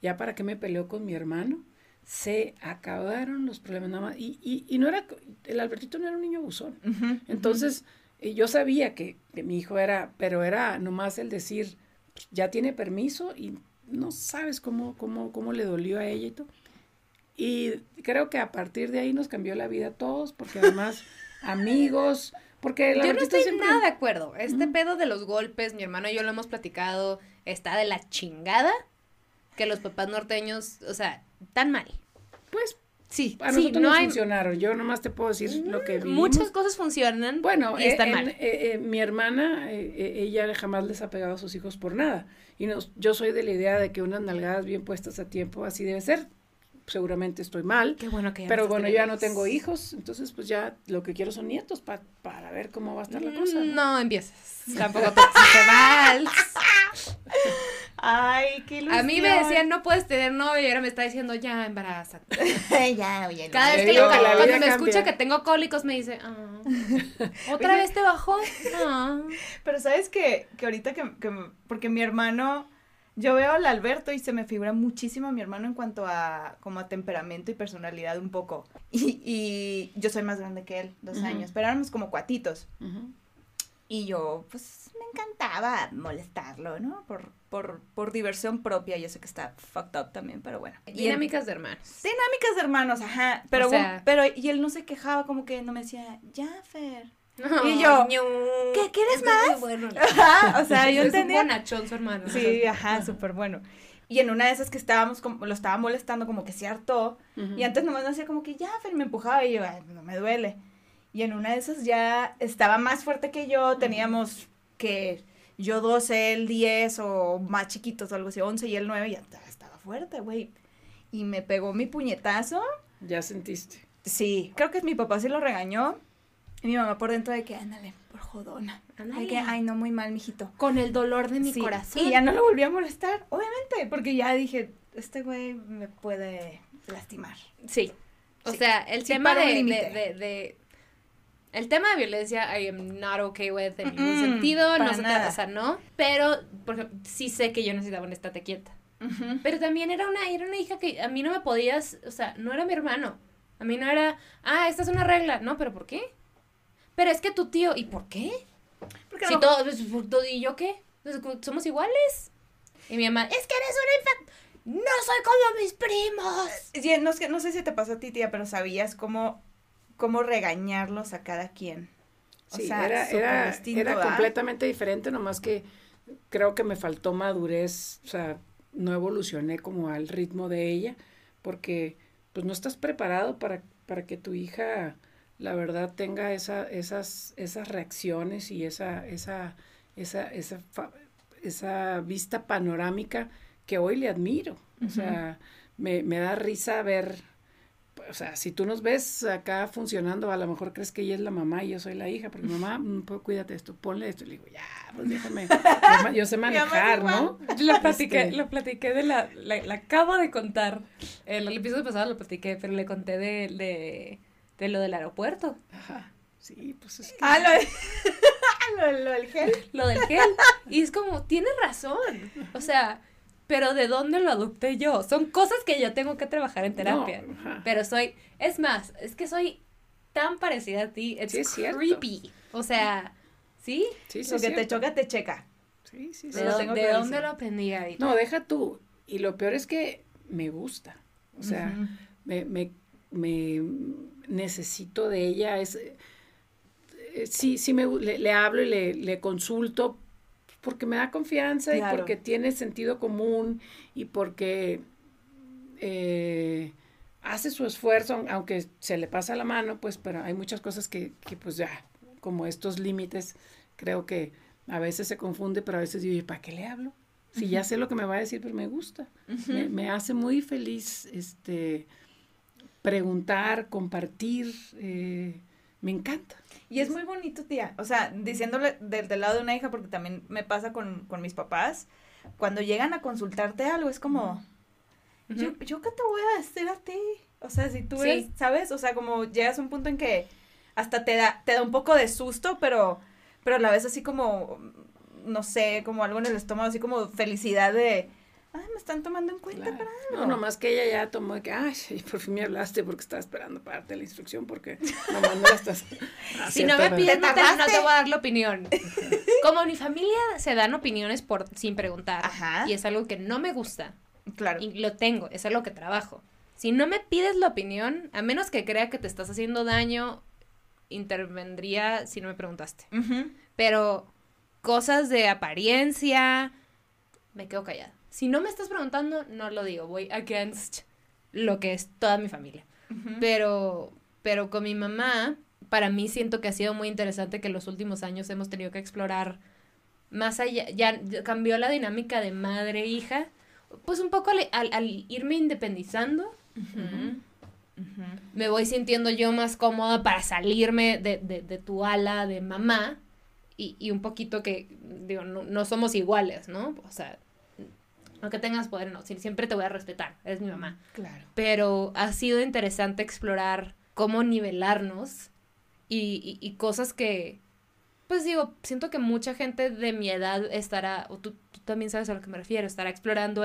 ¿Ya para qué me peleó con mi hermano? Se acabaron los problemas nada más. Y no era, el Albertito no era un niño abusón. Uh-huh, entonces, yo sabía que mi hijo era, pero era nomás el decir, ya tiene permiso y no sabes cómo le dolió a ella y todo. Y creo que a partir de ahí nos cambió la vida a todos, porque además, amigos, porque el Albertito siempre... Yo no estoy nada de acuerdo. Pedo de los golpes, mi hermano y yo lo hemos platicado, está de la chingada. Que los papás norteños, o sea, tan mal. Pues, sí. A nosotros sí, no funcionaron, yo nomás te puedo decir lo que vivimos. Muchas cosas funcionan, bueno, y están mal. Mi hermana, ella jamás les ha pegado a sus hijos por nada. Y yo soy de la idea de que unas nalgadas bien puestas a tiempo, así debe ser. Seguramente estoy mal. Qué bueno que ya pero bueno, yo ya no tengo hijos, entonces pues ya lo que quiero son nietos para ver cómo va a estar la cosa. No empieces, tampoco te existe mal. Ay, qué ilusión. A mí me decían, no puedes tener novio, y ahora me está diciendo, ya, embarázate. ya. Cada vez que cuando me escucha que tengo cólicos, me dice, ¿otra vez te bajó? Pero ¿sabes qué? Que ahorita que porque mi hermano, yo veo al Alberto y se me figura muchísimo a mi hermano en cuanto a, como a temperamento y personalidad un poco. Y yo soy más grande que él, 2 años, pero éramos como cuatitos. Y yo, pues, me encantaba molestarlo, ¿no? Por diversión propia. Yo sé que está fucked up también, pero bueno. Dinámicas de hermanos. Ajá. Pero, o sea, pero y él no se quejaba, como que no me decía, ya, Fer. No, y yo, ¿qué quieres más? Bueno. Ajá, o sea, yo entendía. Es un bonachón su hermano. Sí, ajá, súper bueno. Y en una de esas que estábamos, como, lo estaba molestando, como que se hartó. Y antes nomás me hacía como que, ya, Fer, me empujaba. Y yo, ay, no me duele. Y en una de esas ya estaba más fuerte que yo, teníamos que yo 12, él 10 o más chiquitos o algo así, 11 y él 9, ya estaba fuerte, güey. Y me pegó mi puñetazo. ¿Ya sentiste? Sí, creo que mi papá sí lo regañó y mi mamá por dentro de que, ándale, por jodona. Ándale. Que, ay, no, muy mal, mijito. Con el dolor de mi corazón. Y ya no lo volví a molestar, obviamente, porque ya dije, este güey me puede lastimar. Sí, o sea, el tema el tema de violencia, I am not okay with en ningún sentido, no se trata, o sea, no, pero porque sí sé que yo necesitaba un estate quieta, pero también era una hija que a mí no me podías, o sea, no era mi hermano, a mí no era, esta es una regla, no, pero ¿por qué? Pero es que tu tío, ¿y por qué? Porque si no, todo, ¿y yo qué? ¿Somos iguales? Y mi mamá, es que eres una infanta. ¡No soy como mis primos! Sí, no sé si te pasó a ti, tía, pero ¿sabías cómo regañarlos a cada quien? Sí, o sea, era completamente diferente, nomás que creo que me faltó madurez, o sea, no evolucioné como al ritmo de ella, porque pues no estás preparado para que tu hija la verdad tenga esas reacciones y esa vista panorámica que hoy le admiro. O sea, me da risa ver, o sea, si tú nos ves acá funcionando, a lo mejor crees que ella es la mamá y yo soy la hija, porque mamá, cuídate esto, ponle esto, y le digo, ya, pues déjame, yo sé manejar, ¿no? Yo lo platiqué de la acabo de contar, el episodio pasado lo platiqué, pero le conté de lo del aeropuerto. Ajá, sí, pues es que... Ah, lo del gel. Lo del gel, y es como, tienes razón, o sea... Pero ¿de dónde lo adopté yo? Son cosas que yo tengo que trabajar en terapia. No, pero soy tan parecida a ti. It's sí, es creepy. Cierto. O sea, ¿sí? Sí, lo que te choca, te checa. Sí. ¿De dónde lo aprendí ahí? No, deja tú. Y lo peor es que me gusta. O sea, me necesito de ella. Sí, le hablo y le consulto. Porque me da confianza, claro. Y porque tiene sentido común y porque hace su esfuerzo, aunque se le pasa la mano, pues, pero hay muchas cosas que pues ya, como estos límites, creo que a veces se confunde, pero a veces digo, ¿para qué le hablo? Si ya sé lo que me va a decir, pero me gusta. Me hace muy feliz preguntar, compartir, me encanta. Y es muy bonito, tía, o sea, diciéndole del lado de una hija, porque también me pasa con mis papás, cuando llegan a consultarte algo, es como, ¿yo qué te voy a decir a ti? O sea, si tú eres, ¿sabes? O sea, como llegas a un punto en que hasta te da un poco de susto, pero a la vez así como, no sé, como algo en el estómago, así como felicidad de... Ay, me están tomando en cuenta, claro, para algo. No, nomás que ella ya tomó, que, ay, por fin me hablaste porque estaba esperando para darte la instrucción, porque nomás no la estás. Si no me pides, no te voy a dar la opinión. Como en mi familia se dan opiniones sin preguntar. Ajá. Y es algo que no me gusta. Claro. Y lo tengo, es algo que trabajo. Si no me pides la opinión, a menos que crea que te estás haciendo daño, intervendría si no me preguntaste. Pero cosas de apariencia, me quedo callada. Si no me estás preguntando, no lo digo. Voy against lo que es toda mi familia. Pero con mi mamá, para mí siento que ha sido muy interesante que en los últimos años hemos tenido que explorar más allá. Ya cambió la dinámica de madre-hija. Pues un poco al irme independizando, me voy sintiendo yo más cómoda para salirme de tu ala de mamá. Y un poquito que, digo, no somos iguales, ¿no? O sea... Aunque tengas poder, no, siempre te voy a respetar, eres mi mamá. Claro. Pero ha sido interesante explorar cómo nivelarnos y cosas que, pues digo, siento que mucha gente de mi edad estará, o tú también sabes a lo que me refiero, estará explorando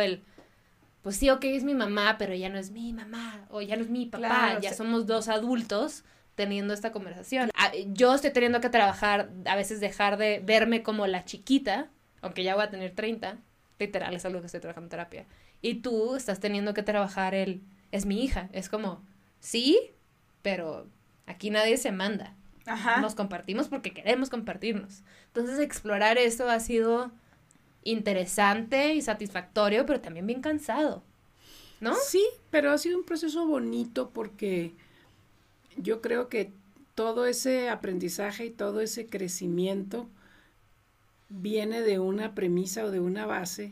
pues sí, ok, es mi mamá, pero ya no es mi mamá, o ya no es mi papá, claro, ya somos dos adultos teniendo esta conversación. Yo estoy teniendo que trabajar, a veces dejar de verme como la chiquita, aunque ya voy a tener 30, literal, es algo que estoy trabajando en terapia. Y tú estás teniendo que trabajar es mi hija. Es como, sí, pero aquí nadie se manda. Ajá. Nos compartimos porque queremos compartirnos. Entonces, explorar eso ha sido interesante y satisfactorio, pero también bien cansado, ¿no? Sí, pero ha sido un proceso bonito porque yo creo que todo ese aprendizaje y todo ese crecimiento viene de una premisa o de una base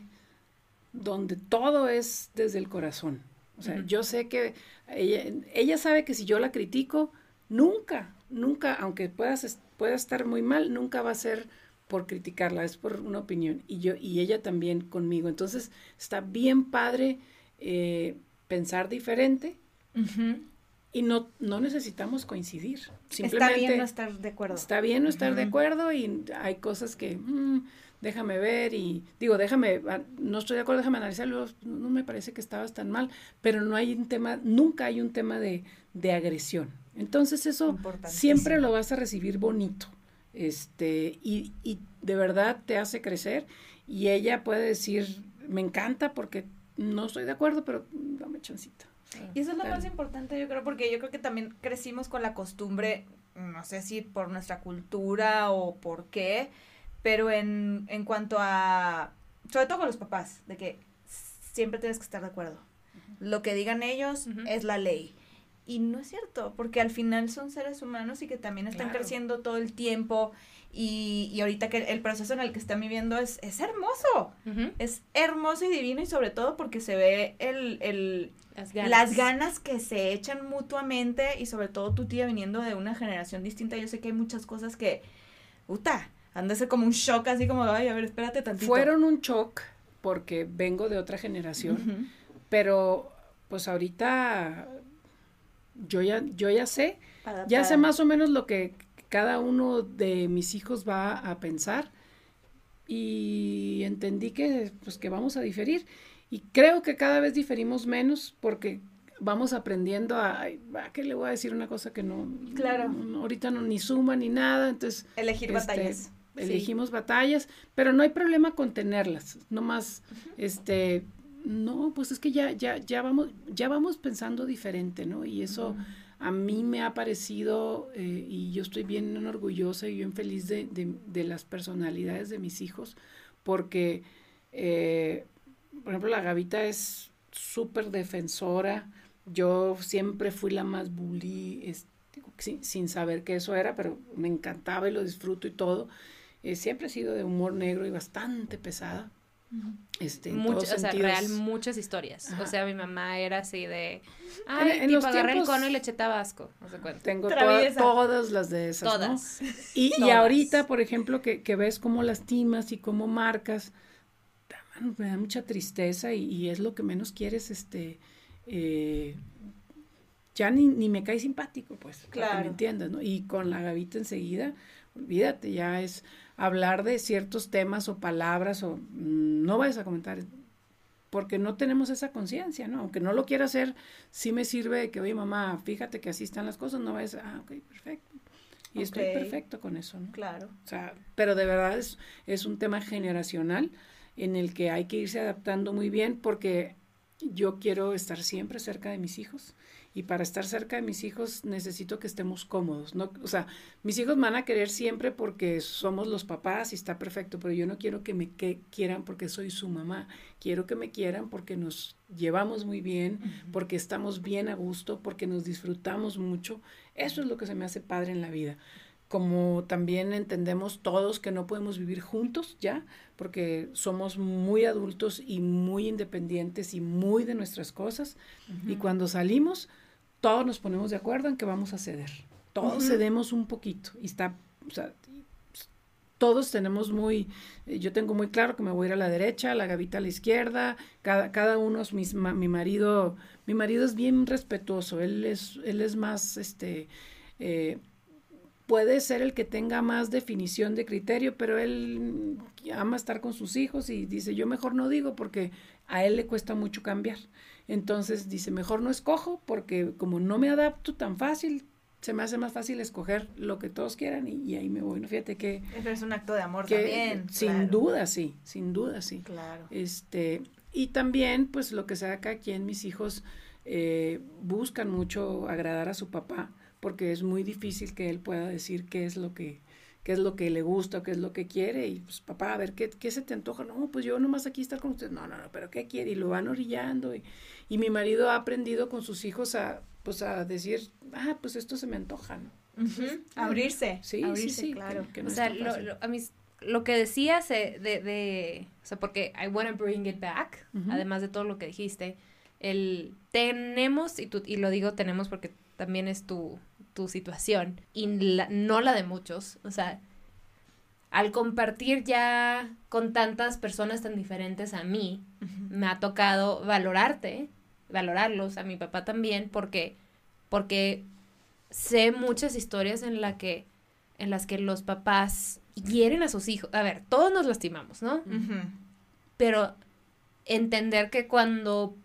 donde todo es desde el corazón. O sea, yo sé que ella sabe que si yo la critico, nunca, aunque pueda estar muy mal, nunca va a ser por criticarla, es por una opinión. Y ella también conmigo. Entonces, está bien padre pensar diferente. Y no necesitamos coincidir. Simplemente está bien no estar de acuerdo. Está bien no estar de acuerdo y hay cosas que déjame ver y digo, no estoy de acuerdo, déjame analizarlo, no me parece que estabas tan mal, pero no hay un tema, nunca hay un tema de agresión. Entonces eso siempre lo vas a recibir bonito. Y de verdad te hace crecer y ella puede decir, me encanta porque no estoy de acuerdo, pero dame chancita. Y eso es lo más importante, yo creo, porque yo creo que también crecimos con la costumbre, no sé si por nuestra cultura o por qué, pero en cuanto a, sobre todo con los papás, de que siempre tienes que estar de acuerdo. Lo que digan ellos es la ley. Y no es cierto, porque al final son seres humanos y que también están creciendo todo el tiempo. Y ahorita que el proceso en el que están viviendo es hermoso. Uh-huh. Es hermoso y divino, y sobre todo porque se ve las ganas que se echan mutuamente, y sobre todo tu tía viniendo de una generación distinta. Yo sé que hay muchas cosas que, ándese como un shock, así como, ay, a ver, espérate tantito. Fueron un shock porque vengo de otra generación, uh-huh. Pero pues ahorita yo ya sé, ya sé más o menos lo que cada uno de mis hijos va a pensar, y entendí que vamos a diferir, y creo que cada vez diferimos menos porque vamos aprendiendo a que le voy a decir una cosa que no, claro, no, ahorita no, ni suma ni nada, entonces elegir batallas. Elegimos batallas, pero no hay problema con tenerlas, nomás uh-huh. No, pues es que ya vamos pensando diferente, ¿no? Y eso uh-huh. a mí me ha parecido, y yo estoy bien orgullosa y bien feliz de las personalidades de mis hijos, porque, por ejemplo, la Gavita es súper defensora. Yo siempre fui la más bully, sin saber que eso era, pero me encantaba y lo disfruto y todo. Siempre he sido de humor negro y bastante pesada. Muchas historias. Ajá. O sea, mi mamá era así de tipo agarré el cono y le eché tabasco, no se cuenta. Tengo todas las de esas, todas, ¿no? Y ahorita, por ejemplo, que ves cómo lastimas y cómo marcas, me da mucha tristeza, y es lo que menos quieres, ya ni me cae simpático, pues, claro, para que me entiendas, ¿no? Y con la Gavita enseguida, olvídate, ya es hablar de ciertos temas o palabras o no vayas a comentar, porque no tenemos esa conciencia, ¿no? Aunque no lo quiera hacer, sí me sirve de que, oye, mamá, fíjate que así están las cosas, no vayas a, ok, perfecto. Y estoy perfecto con eso, ¿no? Claro. O sea, pero de verdad es un tema generacional en el que hay que irse adaptando muy bien, porque yo quiero estar siempre cerca de mis hijos, y para estar cerca de mis hijos necesito que estemos cómodos, ¿no? O sea, mis hijos me van a querer siempre porque somos los papás y está perfecto, pero yo no quiero que me quieran porque soy su mamá, quiero que me quieran porque nos llevamos muy bien, uh-huh. porque estamos bien a gusto, porque nos disfrutamos mucho. Eso es lo que se me hace padre en la vida. Como también entendemos todos que no podemos vivir juntos ya, porque somos muy adultos y muy independientes y muy de nuestras cosas, uh-huh. y cuando salimos, todos nos ponemos de acuerdo en que vamos a ceder, todos uh-huh. cedemos un poquito, y todos tenemos yo tengo muy claro que me voy a ir a la derecha, la Gavita a la izquierda, cada uno, mi marido es bien respetuoso, él es más, puede ser el que tenga más definición de criterio, pero él ama estar con sus hijos y dice, yo mejor no digo porque a él le cuesta mucho cambiar. Entonces dice, mejor no escojo porque como no me adapto tan fácil, se me hace más fácil escoger lo que todos quieran y ahí me voy. No, fíjate que... Pero es un acto de amor también. Sin duda, sí. Claro. Y también, pues, lo que sea acá, aquí en mis hijos buscan mucho agradar a su papá, porque es muy difícil que él pueda decir qué es lo que le gusta o qué es lo que quiere, y pues papá, a ver, ¿qué se te antoja? No, pues yo nomás aquí estar con usted, no, pero ¿qué quiere? Y lo van orillando, y mi marido ha aprendido con sus hijos a decir, pues esto se me antoja, ¿no? Uh-huh. Abrirse, sí, claro. Que no, o sea, lo que decías o sea, porque I wanna bring it back, uh-huh. además de todo lo que dijiste, el tenemos, y lo digo tenemos porque también es tu situación, y no la de muchos, o sea, al compartir ya con tantas personas tan diferentes a mí, uh-huh. me ha tocado valorarlos, a mi papá también, porque sé muchas historias en las que los papás hieren a sus hijos. A ver, todos nos lastimamos, ¿no? Uh-huh. Pero entender que cuando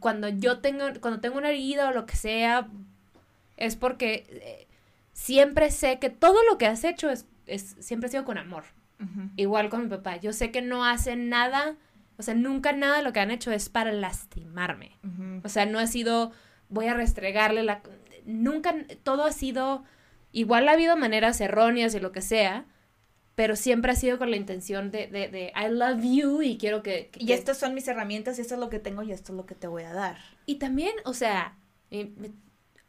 tengo una herida o lo que sea, es porque siempre sé que todo lo que has hecho siempre ha sido con amor. Uh-huh. Igual con mi papá. Yo sé que no hacen nada, o sea, nunca nada de lo que han hecho es para lastimarme. Uh-huh. O sea, no ha sido, voy a restregarle nunca, todo ha sido, igual ha habido maneras erróneas y lo que sea, pero siempre ha sido con la intención de I love you y quiero que... Y estas son mis herramientas, y esto es lo que tengo y esto es lo que te voy a dar. Y también, o sea...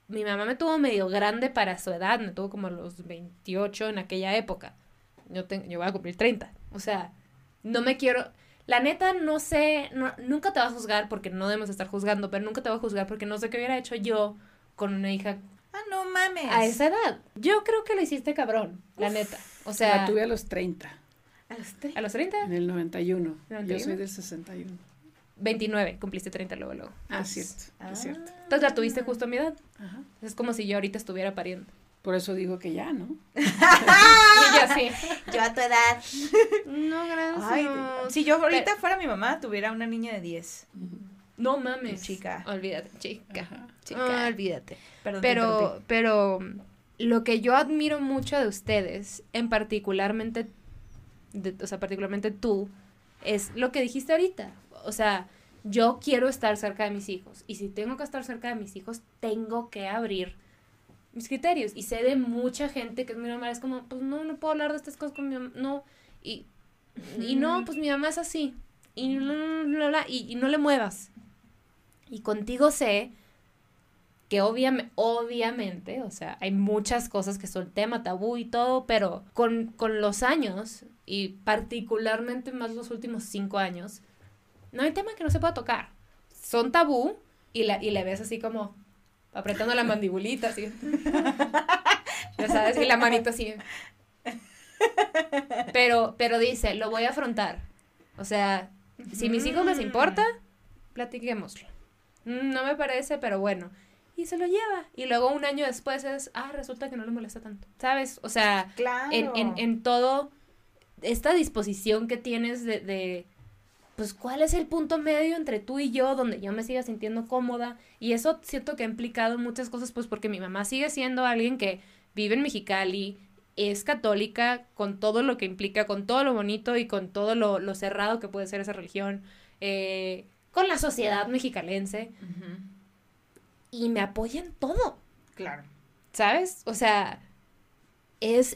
mi mamá me tuvo medio grande para su edad, me tuvo como a los 28 en aquella época. Yo voy a cumplir 30. O sea, no me quiero... La neta, no sé... No, nunca te va a juzgar, porque no debemos estar juzgando, pero nunca te va a juzgar porque no sé qué hubiera hecho yo con una hija... Ah, no mames. A esa edad. Yo creo que lo hiciste cabrón, la neta. O sea... La tuve a los 30. ¿A los 30? ¿A los 30? En el 91. Yo soy del 61. 29, cumpliste 30 luego. Ah, es cierto. Entonces la tuviste justo a mi edad. Ajá. Es como si yo ahorita estuviera pariendo. Por eso digo que ya, ¿no? Y yo sí. Yo a tu edad. No, gracias. Ay, si yo ahorita fuera mi mamá, tuviera una niña de 10. Uh-huh. No mames. Chica. Olvídate, chica. Ajá. Chica. Oh, olvídate. Perdón, pero lo que yo admiro mucho de ustedes, en particularmente, particularmente tú, es lo que dijiste ahorita. O sea, yo quiero estar cerca de mis hijos. Y si tengo que estar cerca de mis hijos, tengo que abrir mis criterios. Y sé de mucha gente que mi mamá es como, pues no puedo hablar de estas cosas con mi mamá. No. Y no, pues mi mamá es así. Y no le muevas. Y contigo sé que obviamente, o sea, hay muchas cosas que son tema tabú y todo, pero con los años, y particularmente más los últimos 5 años, no hay tema que no se pueda tocar. Son tabú, y la ves así como apretando la mandibulita, así. Ya sabes, y la manita así. Pero dice, lo voy a afrontar. O sea, si mis hijos les importa, platiquémoslo. No me parece, pero bueno. Y se lo lleva. Y luego un año después es, resulta que no le molesta tanto. ¿Sabes? O sea, claro. En todo, esta disposición que tienes de pues, ¿cuál es el punto medio entre tú y yo donde yo me siga sintiendo cómoda? Y eso siento que ha implicado muchas cosas, pues, porque mi mamá sigue siendo alguien que vive en Mexicali, es católica, con todo lo que implica, con todo lo bonito y con todo lo cerrado que puede ser esa religión, con la sociedad mexicalense. Uh-huh. Y me apoyan todo. Claro. ¿Sabes? O sea,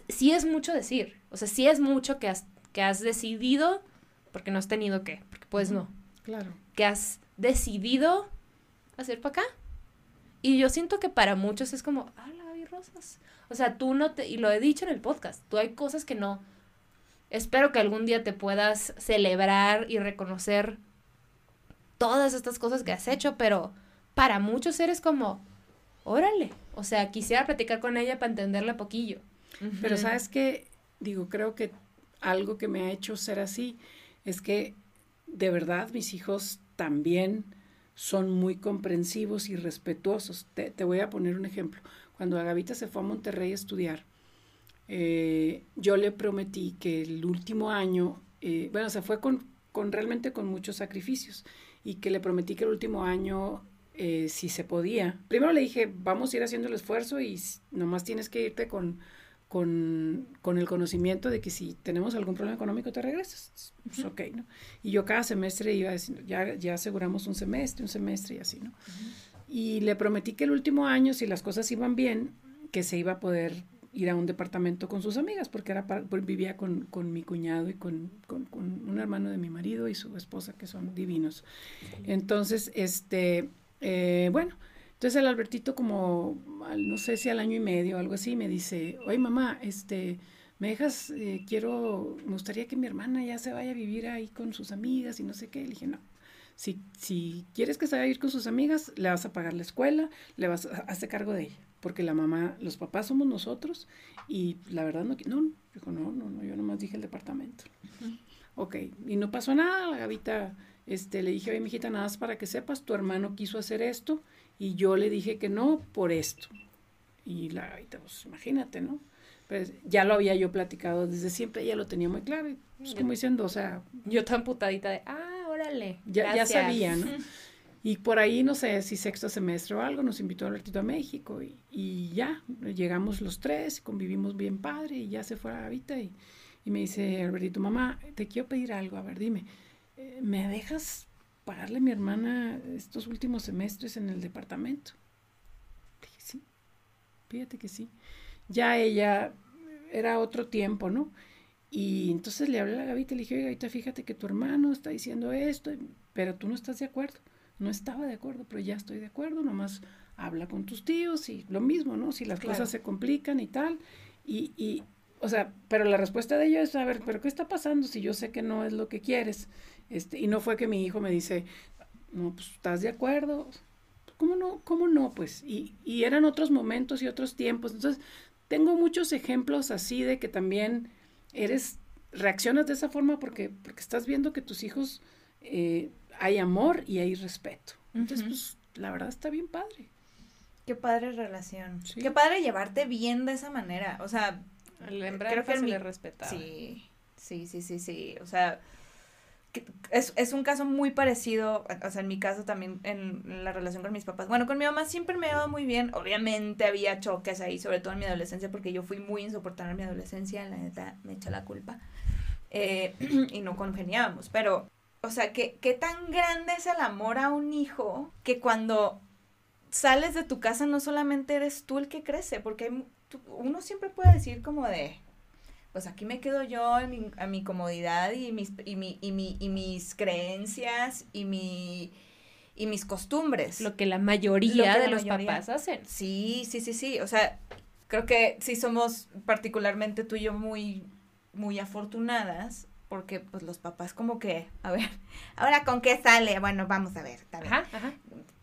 sí es mucho decir. O sea, sí es mucho que has decidido, porque no has tenido que, porque puedes no. Claro. Que has decidido hacer para acá. Y yo siento que para muchos es como, la Gaby Rosas. O sea, tú no te... Y lo he dicho en el podcast. Tú hay cosas que no... Espero que algún día te puedas celebrar y reconocer todas estas cosas que has hecho, pero... Para muchos eres como, órale, o sea, quisiera platicar con ella para entenderla poquillo. Uh-huh. Pero ¿sabes qué? Digo, creo que algo que me ha hecho ser así es que de verdad mis hijos también son muy comprensivos y respetuosos. Te voy a poner un ejemplo. Cuando la Gavita se fue a Monterrey a estudiar, yo le prometí que el último año, se fue realmente con muchos sacrificios, y que le prometí que el último año... si se podía. Primero le dije, vamos a ir haciendo el esfuerzo y nomás tienes que irte con el conocimiento de que si tenemos algún problema económico te regresas. Pues, uh-huh. Ok, ¿no? Y yo cada semestre iba diciendo, ya aseguramos un semestre y así, ¿no? Uh-huh. Y le prometí que el último año, si las cosas iban bien, que se iba a poder ir a un departamento con sus amigas, porque vivía con mi cuñado y con un hermano de mi marido y su esposa, que son divinos. Uh-huh. Entonces, entonces el Albertito, como no sé si al año y medio o algo así, me dice, oye mamá, me dejas, me gustaría que mi hermana ya se vaya a vivir ahí con sus amigas y no sé qué. Le dije, no, si quieres que se vaya a ir con sus amigas, le vas a pagar la escuela, le vas a hacer cargo de ella, porque la mamá, los papás somos nosotros, y la verdad no, yo nomás dije el departamento. Uh-huh. Ok, y no pasó nada, la Gavita... le dije, oye, mijita, nada más para que sepas, tu hermano quiso hacer esto, y yo le dije que no por esto. Y la Gavita, pues, imagínate, ¿no? Pues, ya lo había yo platicado desde siempre, ella lo tenía muy claro, y, pues, como diciendo, o sea... Yo tan putadita de, órale, ya sabía, ¿no? Y por ahí, no sé, si sexto semestre o algo, nos invitó Albertito a México, y ya, llegamos los tres, convivimos bien padre, y ya se fue la Gavita, y me dice, Albertito, mamá, te quiero pedir algo, a ver, dime... ¿Me dejas pagarle a mi hermana estos últimos semestres en el departamento? Dije, sí, fíjate que sí. Ya ella, era otro tiempo, ¿no? Y entonces le hablé a la Gavita y le dije, oye, Gavita, fíjate que tu hermano está diciendo esto, pero tú no estás de acuerdo. No estaba de acuerdo, pero ya estoy de acuerdo, nomás habla con tus tíos y lo mismo, ¿no? Si las cosas se complican y tal, y o sea, pero la respuesta de ella es, a ver, ¿pero qué está pasando si yo sé que no es lo que quieres? Y no fue que mi hijo me dice, no, pues, ¿estás de acuerdo? ¿Cómo no? Pues, y eran otros momentos y otros tiempos. Entonces, tengo muchos ejemplos así de que también reaccionas de esa forma porque estás viendo que tus hijos... hay amor y hay respeto. Entonces, pues, la verdad está bien padre. Qué padre relación. Sí. Qué padre llevarte bien de esa manera. O sea, creo que le respetaba. Sí. O sea, es un caso muy parecido, o sea, en mi caso también en la relación con mis papás. Bueno, con mi mamá siempre me iba muy bien. Obviamente había choques ahí, sobre todo en mi adolescencia, porque yo fui muy insoportable en mi adolescencia, la neta, me echa la culpa. Y no congeniábamos, pero... O sea, ¿qué tan grande es el amor a un hijo que cuando sales de tu casa no solamente eres tú el que crece? Porque uno siempre puede decir como de, pues aquí me quedo yo a mi comodidad y mis creencias y mis costumbres. Lo que la mayoría de los papás hacen. Sí. O sea, creo que sí somos particularmente tú y yo muy, muy afortunadas. Porque, pues, los papás como que, a ver, ¿ahora con qué sale? Bueno, vamos a ver, está bien. Ajá.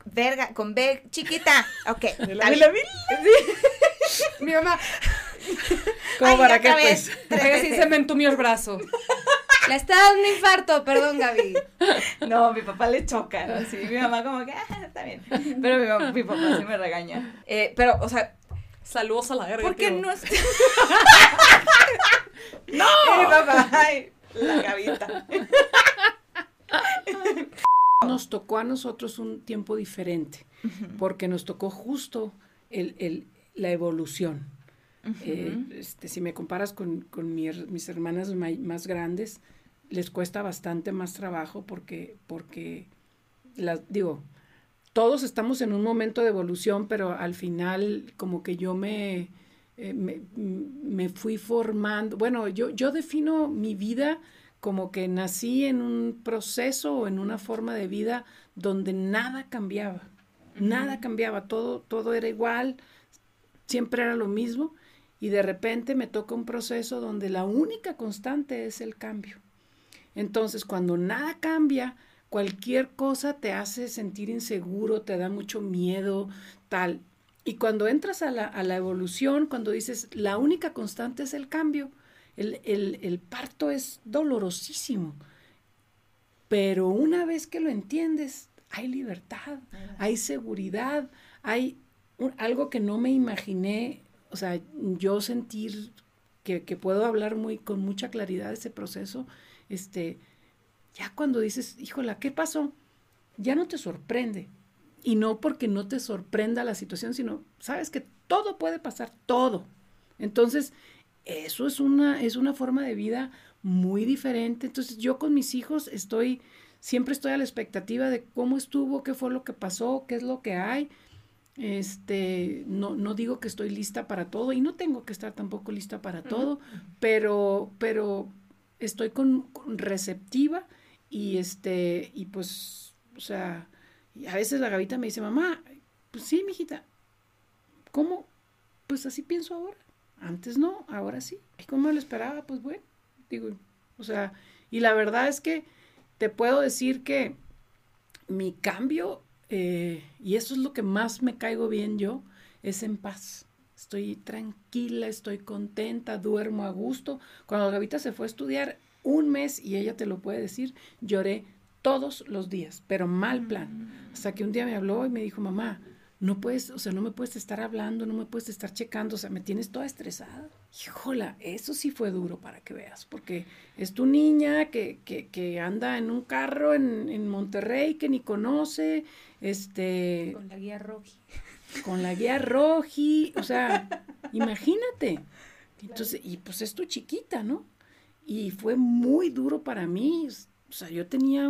Verga, con B, chiquita, ok. Sí. Mi mamá. ¿Cómo para qué, pues? Sí se me entumió el brazo. Le está dando un infarto, perdón, Gaby. No, mi papá le choca, ¿no? Sí, mi mamá como que, está bien. Pero mi papá sí me regaña. Pero, o sea. Saludos a la verga. Porque no es... ¡No! Mi papá, ay. La Gavita. Nos tocó a nosotros un tiempo diferente, porque nos tocó justo la evolución. Si me comparas con mis hermanas más grandes, les cuesta bastante más trabajo porque todos estamos en un momento de evolución, pero al final como que yo me fui formando. Bueno, yo defino mi vida como que nací en un proceso o en una forma de vida donde nada cambiaba, todo era igual, siempre era lo mismo, y de repente me toca un proceso donde la única constante es el cambio. Entonces, cuando nada cambia, cualquier cosa te hace sentir inseguro, te da mucho miedo, tal. Y cuando entras a la evolución, cuando dices, la única constante es el cambio, el parto es dolorosísimo, pero una vez que lo entiendes, hay libertad, hay seguridad, hay algo que no me imaginé, o sea, yo sentir que puedo hablar con mucha claridad de ese proceso, ya cuando dices, híjola, ¿qué pasó? Ya no te sorprende. Y no porque no te sorprenda la situación, sino sabes que todo puede pasar, todo. Entonces, eso es una forma de vida muy diferente. Entonces, yo con mis hijos siempre estoy a la expectativa de cómo estuvo, qué fue lo que pasó, qué es lo que hay. No digo que estoy lista para todo, y no tengo que estar tampoco lista para todo, pero estoy con receptiva y pues, o sea... A veces la Gavita me dice, mamá, pues sí, mijita, ¿cómo? Pues así pienso ahora, antes no, ahora sí. ¿Y cómo lo esperaba? Pues bueno, digo, o sea, y la verdad es que te puedo decir que mi cambio, y eso es lo que más me caigo bien yo, es en paz. Estoy tranquila, estoy contenta, duermo a gusto. Cuando la Gavita se fue a estudiar un mes, y ella te lo puede decir, lloré todos los días, pero mal plan. Hasta que un día me habló y me dijo, mamá, no puedes, o sea, no me puedes estar hablando, no me puedes estar checando, o sea, me tienes toda estresada. Híjola, eso sí fue duro para que veas, porque es tu niña que anda en un carro en Monterrey que ni conoce, Con la guía roji. O sea, imagínate. Entonces, y pues es tu chiquita, ¿no? Y fue muy duro para mí. O sea, yo tenía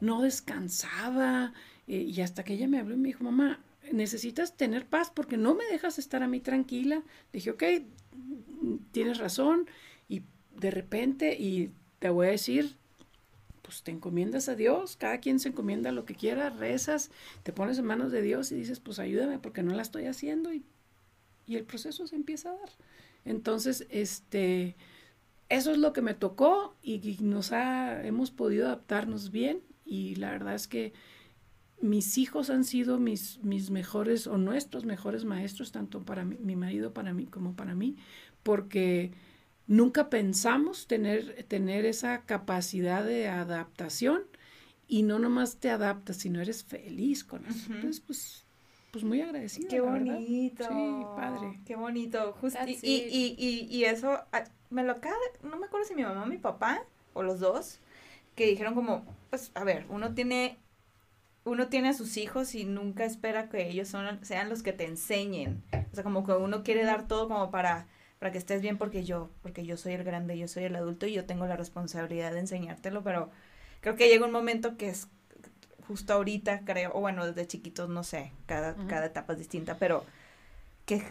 no descansaba, y hasta que ella me habló y me dijo, mamá, necesitas tener paz porque no me dejas estar a mí tranquila. Le dije, ok, tienes razón, y de repente, y te voy a decir pues te encomiendas a Dios, cada quien se encomienda lo que quiera, rezas, te pones en manos de Dios y dices, pues ayúdame porque no la estoy haciendo, y el proceso se empieza a dar. Entonces, eso es lo que me tocó y hemos podido adaptarnos bien, y la verdad es que mis hijos han sido mis mejores o nuestros mejores maestros, tanto para mi marido para mí como para mí, porque nunca pensamos tener esa capacidad de adaptación, y no nomás te adaptas, sino eres feliz con eso. Uh-huh. Entonces, pues muy agradecida. Qué bonito. Sí, padre. Qué bonito. Justo. Y eso, no me acuerdo si mi mamá o mi papá, o los dos, que dijeron como, pues, a ver, uno tiene a sus hijos y nunca espera que ellos sean los que te enseñen. O sea, como que uno quiere dar todo como para que estés bien, porque yo soy el grande, yo soy el adulto y yo tengo la responsabilidad de enseñártelo, pero creo que llega un momento que es justo ahorita, creo, o bueno, desde chiquitos, no sé, cada etapa es distinta, pero que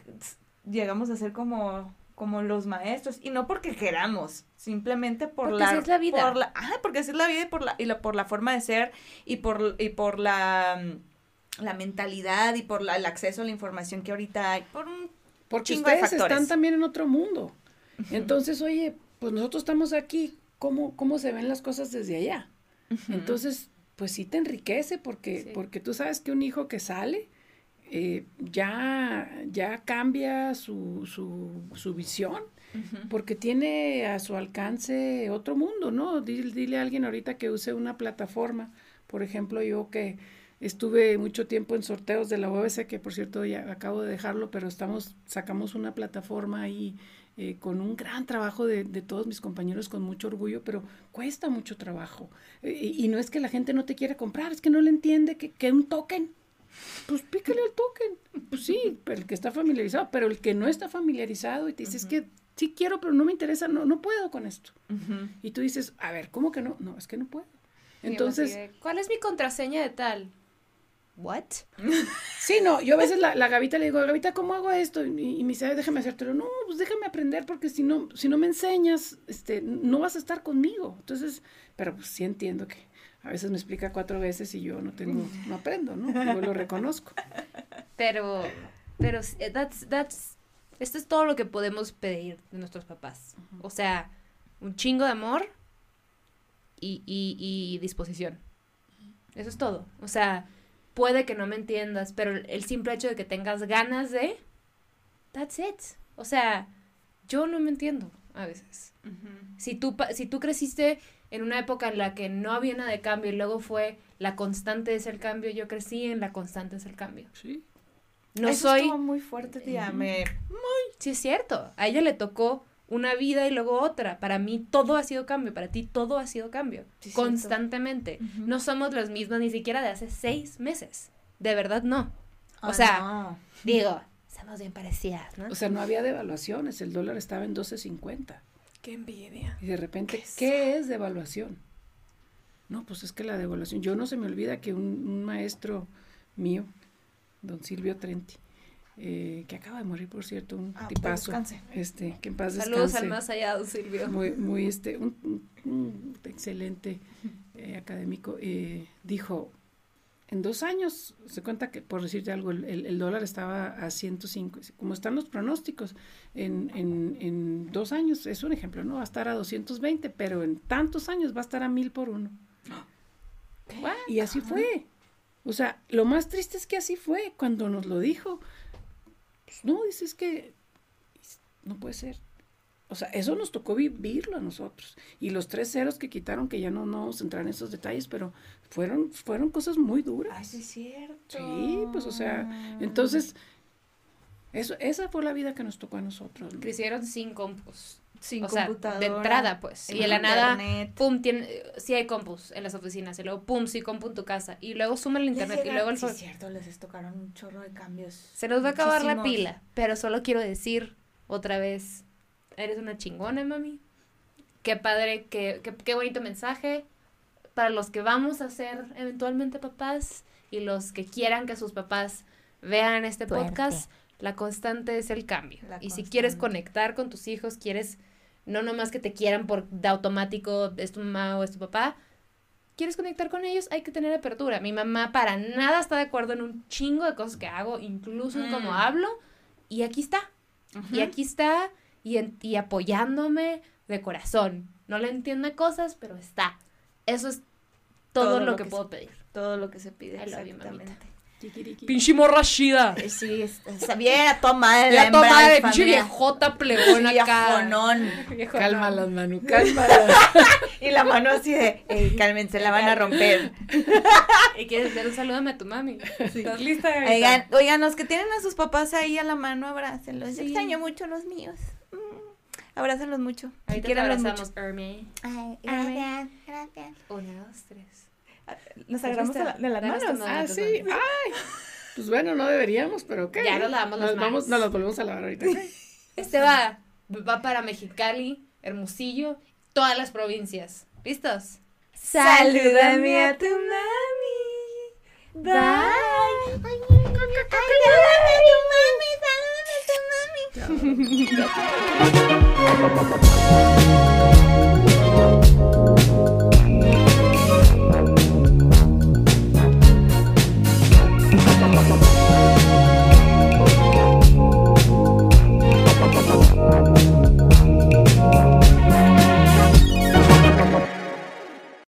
llegamos a ser como los maestros, y no porque queramos, simplemente porque así es la vida. Porque así es la vida y por la forma de ser y por la mentalidad y por el acceso a la información que ahorita hay, porque ustedes están también en otro mundo. Uh-huh. Entonces, oye, pues nosotros estamos aquí, ¿cómo se ven las cosas desde allá? Uh-huh. Entonces, pues sí te enriquece porque tú sabes que un hijo que sale ya cambia su visión, uh-huh, porque tiene a su alcance otro mundo, ¿no? Dile a alguien ahorita que use una plataforma. Por ejemplo, yo que estuve mucho tiempo en sorteos de la UBS, que por cierto ya acabo de dejarlo, pero sacamos una plataforma ahí con un gran trabajo de todos mis compañeros, con mucho orgullo, pero cuesta mucho trabajo. Y no es que la gente no te quiera comprar, es que no le entiende que un token. Pues pícale al token, pues sí, pero el que está familiarizado, pero el que no está familiarizado y te dice, uh-huh, es que sí quiero, pero no me interesa, no puedo con esto. Uh-huh. Y tú dices, a ver, ¿cómo que no? No, es que no puedo. Sí, entonces, ¿cuál es mi contraseña de tal? ¿What? Sí, no, yo a veces la Gavita le digo, Gavita, ¿cómo hago esto? Y me dice, déjame hacértelo. No, pues déjame aprender, porque si no me enseñas, no vas a estar conmigo. Entonces, pero pues sí entiendo que a veces me explica 4 veces y yo no aprendo, ¿no? Yo lo reconozco. Pero esto es todo lo que podemos pedir de nuestros papás. O sea, un chingo de amor y disposición. Eso es todo. O sea, puede que no me entiendas, pero el simple hecho de que tengas ganas de, that's it. O sea, yo no me entiendo a veces. Uh-huh. Si tú creciste en una época en la que no había nada de cambio y luego fue la constante es el cambio, yo crecí en la constante es el cambio. Sí. No eso soy estuvo muy fuerte, tía. Sí, es cierto. A ella le tocó una vida y luego otra. Para mí todo ha sido cambio, para ti todo ha sido cambio. Sí, constantemente. Uh-huh. No somos los mismos ni siquiera de hace 6 meses. De verdad no. Estamos bien parecidas, ¿no? O sea, no había devaluaciones, el dólar estaba en 12.50. ¡Qué envidia! Y de repente, ¿qué es devaluación? No, pues es que la devaluación, yo no se me olvida que un maestro mío, don Silvio Trenti, que acaba de morir, por cierto, un tipazo. Que en paz descanse. Saludos al más allá, don Silvio. Muy, muy, un excelente académico, dijo, en 2 años, se cuenta que, por decirte algo, el dólar estaba a 105, como están los pronósticos, en 2 años, es un ejemplo, ¿no? Va a estar a 220, pero en tantos años va a estar a 1000 por 1. ¿Qué? Y así fue. O sea, lo más triste es que así fue, cuando nos lo dijo. Pues, no, dices que no puede ser. O sea, eso nos tocó vivirlo a nosotros. Y los 3 ceros que quitaron, que ya no vamos a entrar en esos detalles, pero fueron cosas muy duras. Ay, sí es cierto. Sí, pues, o sea, entonces, esa fue la vida que nos tocó a nosotros, ¿no? Crecieron sin compus. Sin computadora. Sea, de entrada, pues. Y de la nada, pum, sí hay compus en las oficinas. Y luego, pum, sí compu en tu casa. Y luego suma el internet. Y luego sí es cierto, les tocaron un chorro de cambios. Se nos va a acabar la pila. Pero solo quiero decir otra vez, eres una chingona, mami. Qué padre, qué bonito mensaje para los que vamos a ser eventualmente papás y los que quieran que sus papás vean este podcast. La constante es el cambio. Y si quieres conectar con tus hijos, quieres no nomás que te quieran por de automático, es tu mamá o es tu papá, quieres conectar con ellos, hay que tener apertura. Mi mamá para nada está de acuerdo en un chingo de cosas que hago, incluso en cómo hablo, y aquí está, uh-huh. y apoyándome de corazón. No le entiendo cosas, pero está. Eso es todo lo que puedo pedir. Todo lo que se pide, exactamente. Pinche morra chida. Sí, está bien a toda madre. Ya toda madre, pinche viejota plegona acá. Viejonón. Cálmalas, Manu, cálmalas. Y la mano así de, cálmense, la van a romper. ¿Y quieres dar un salúdame a tu mami? Sí. ¿Estás lista? Oigan, los que tienen a sus papás ahí a la mano, abrácenlos. Sí. Yo extraño mucho a los míos. Abrácenlos mucho. Ahí te abrazamos, Hermie. Ay, gracias, gracias. 1, 2, 3. Nos agarramos de las manos. Ah, sí. Ay. Pues bueno, no deberíamos, pero ¿qué? Ya nos lavamos las manos. Nos las volvemos a lavar ahorita. Este va para Mexicali, Hermosillo, todas las provincias. ¿Listos? Salúdame a tu mami. Bye. Salúdame a tu mami. Salúdame a tu mami.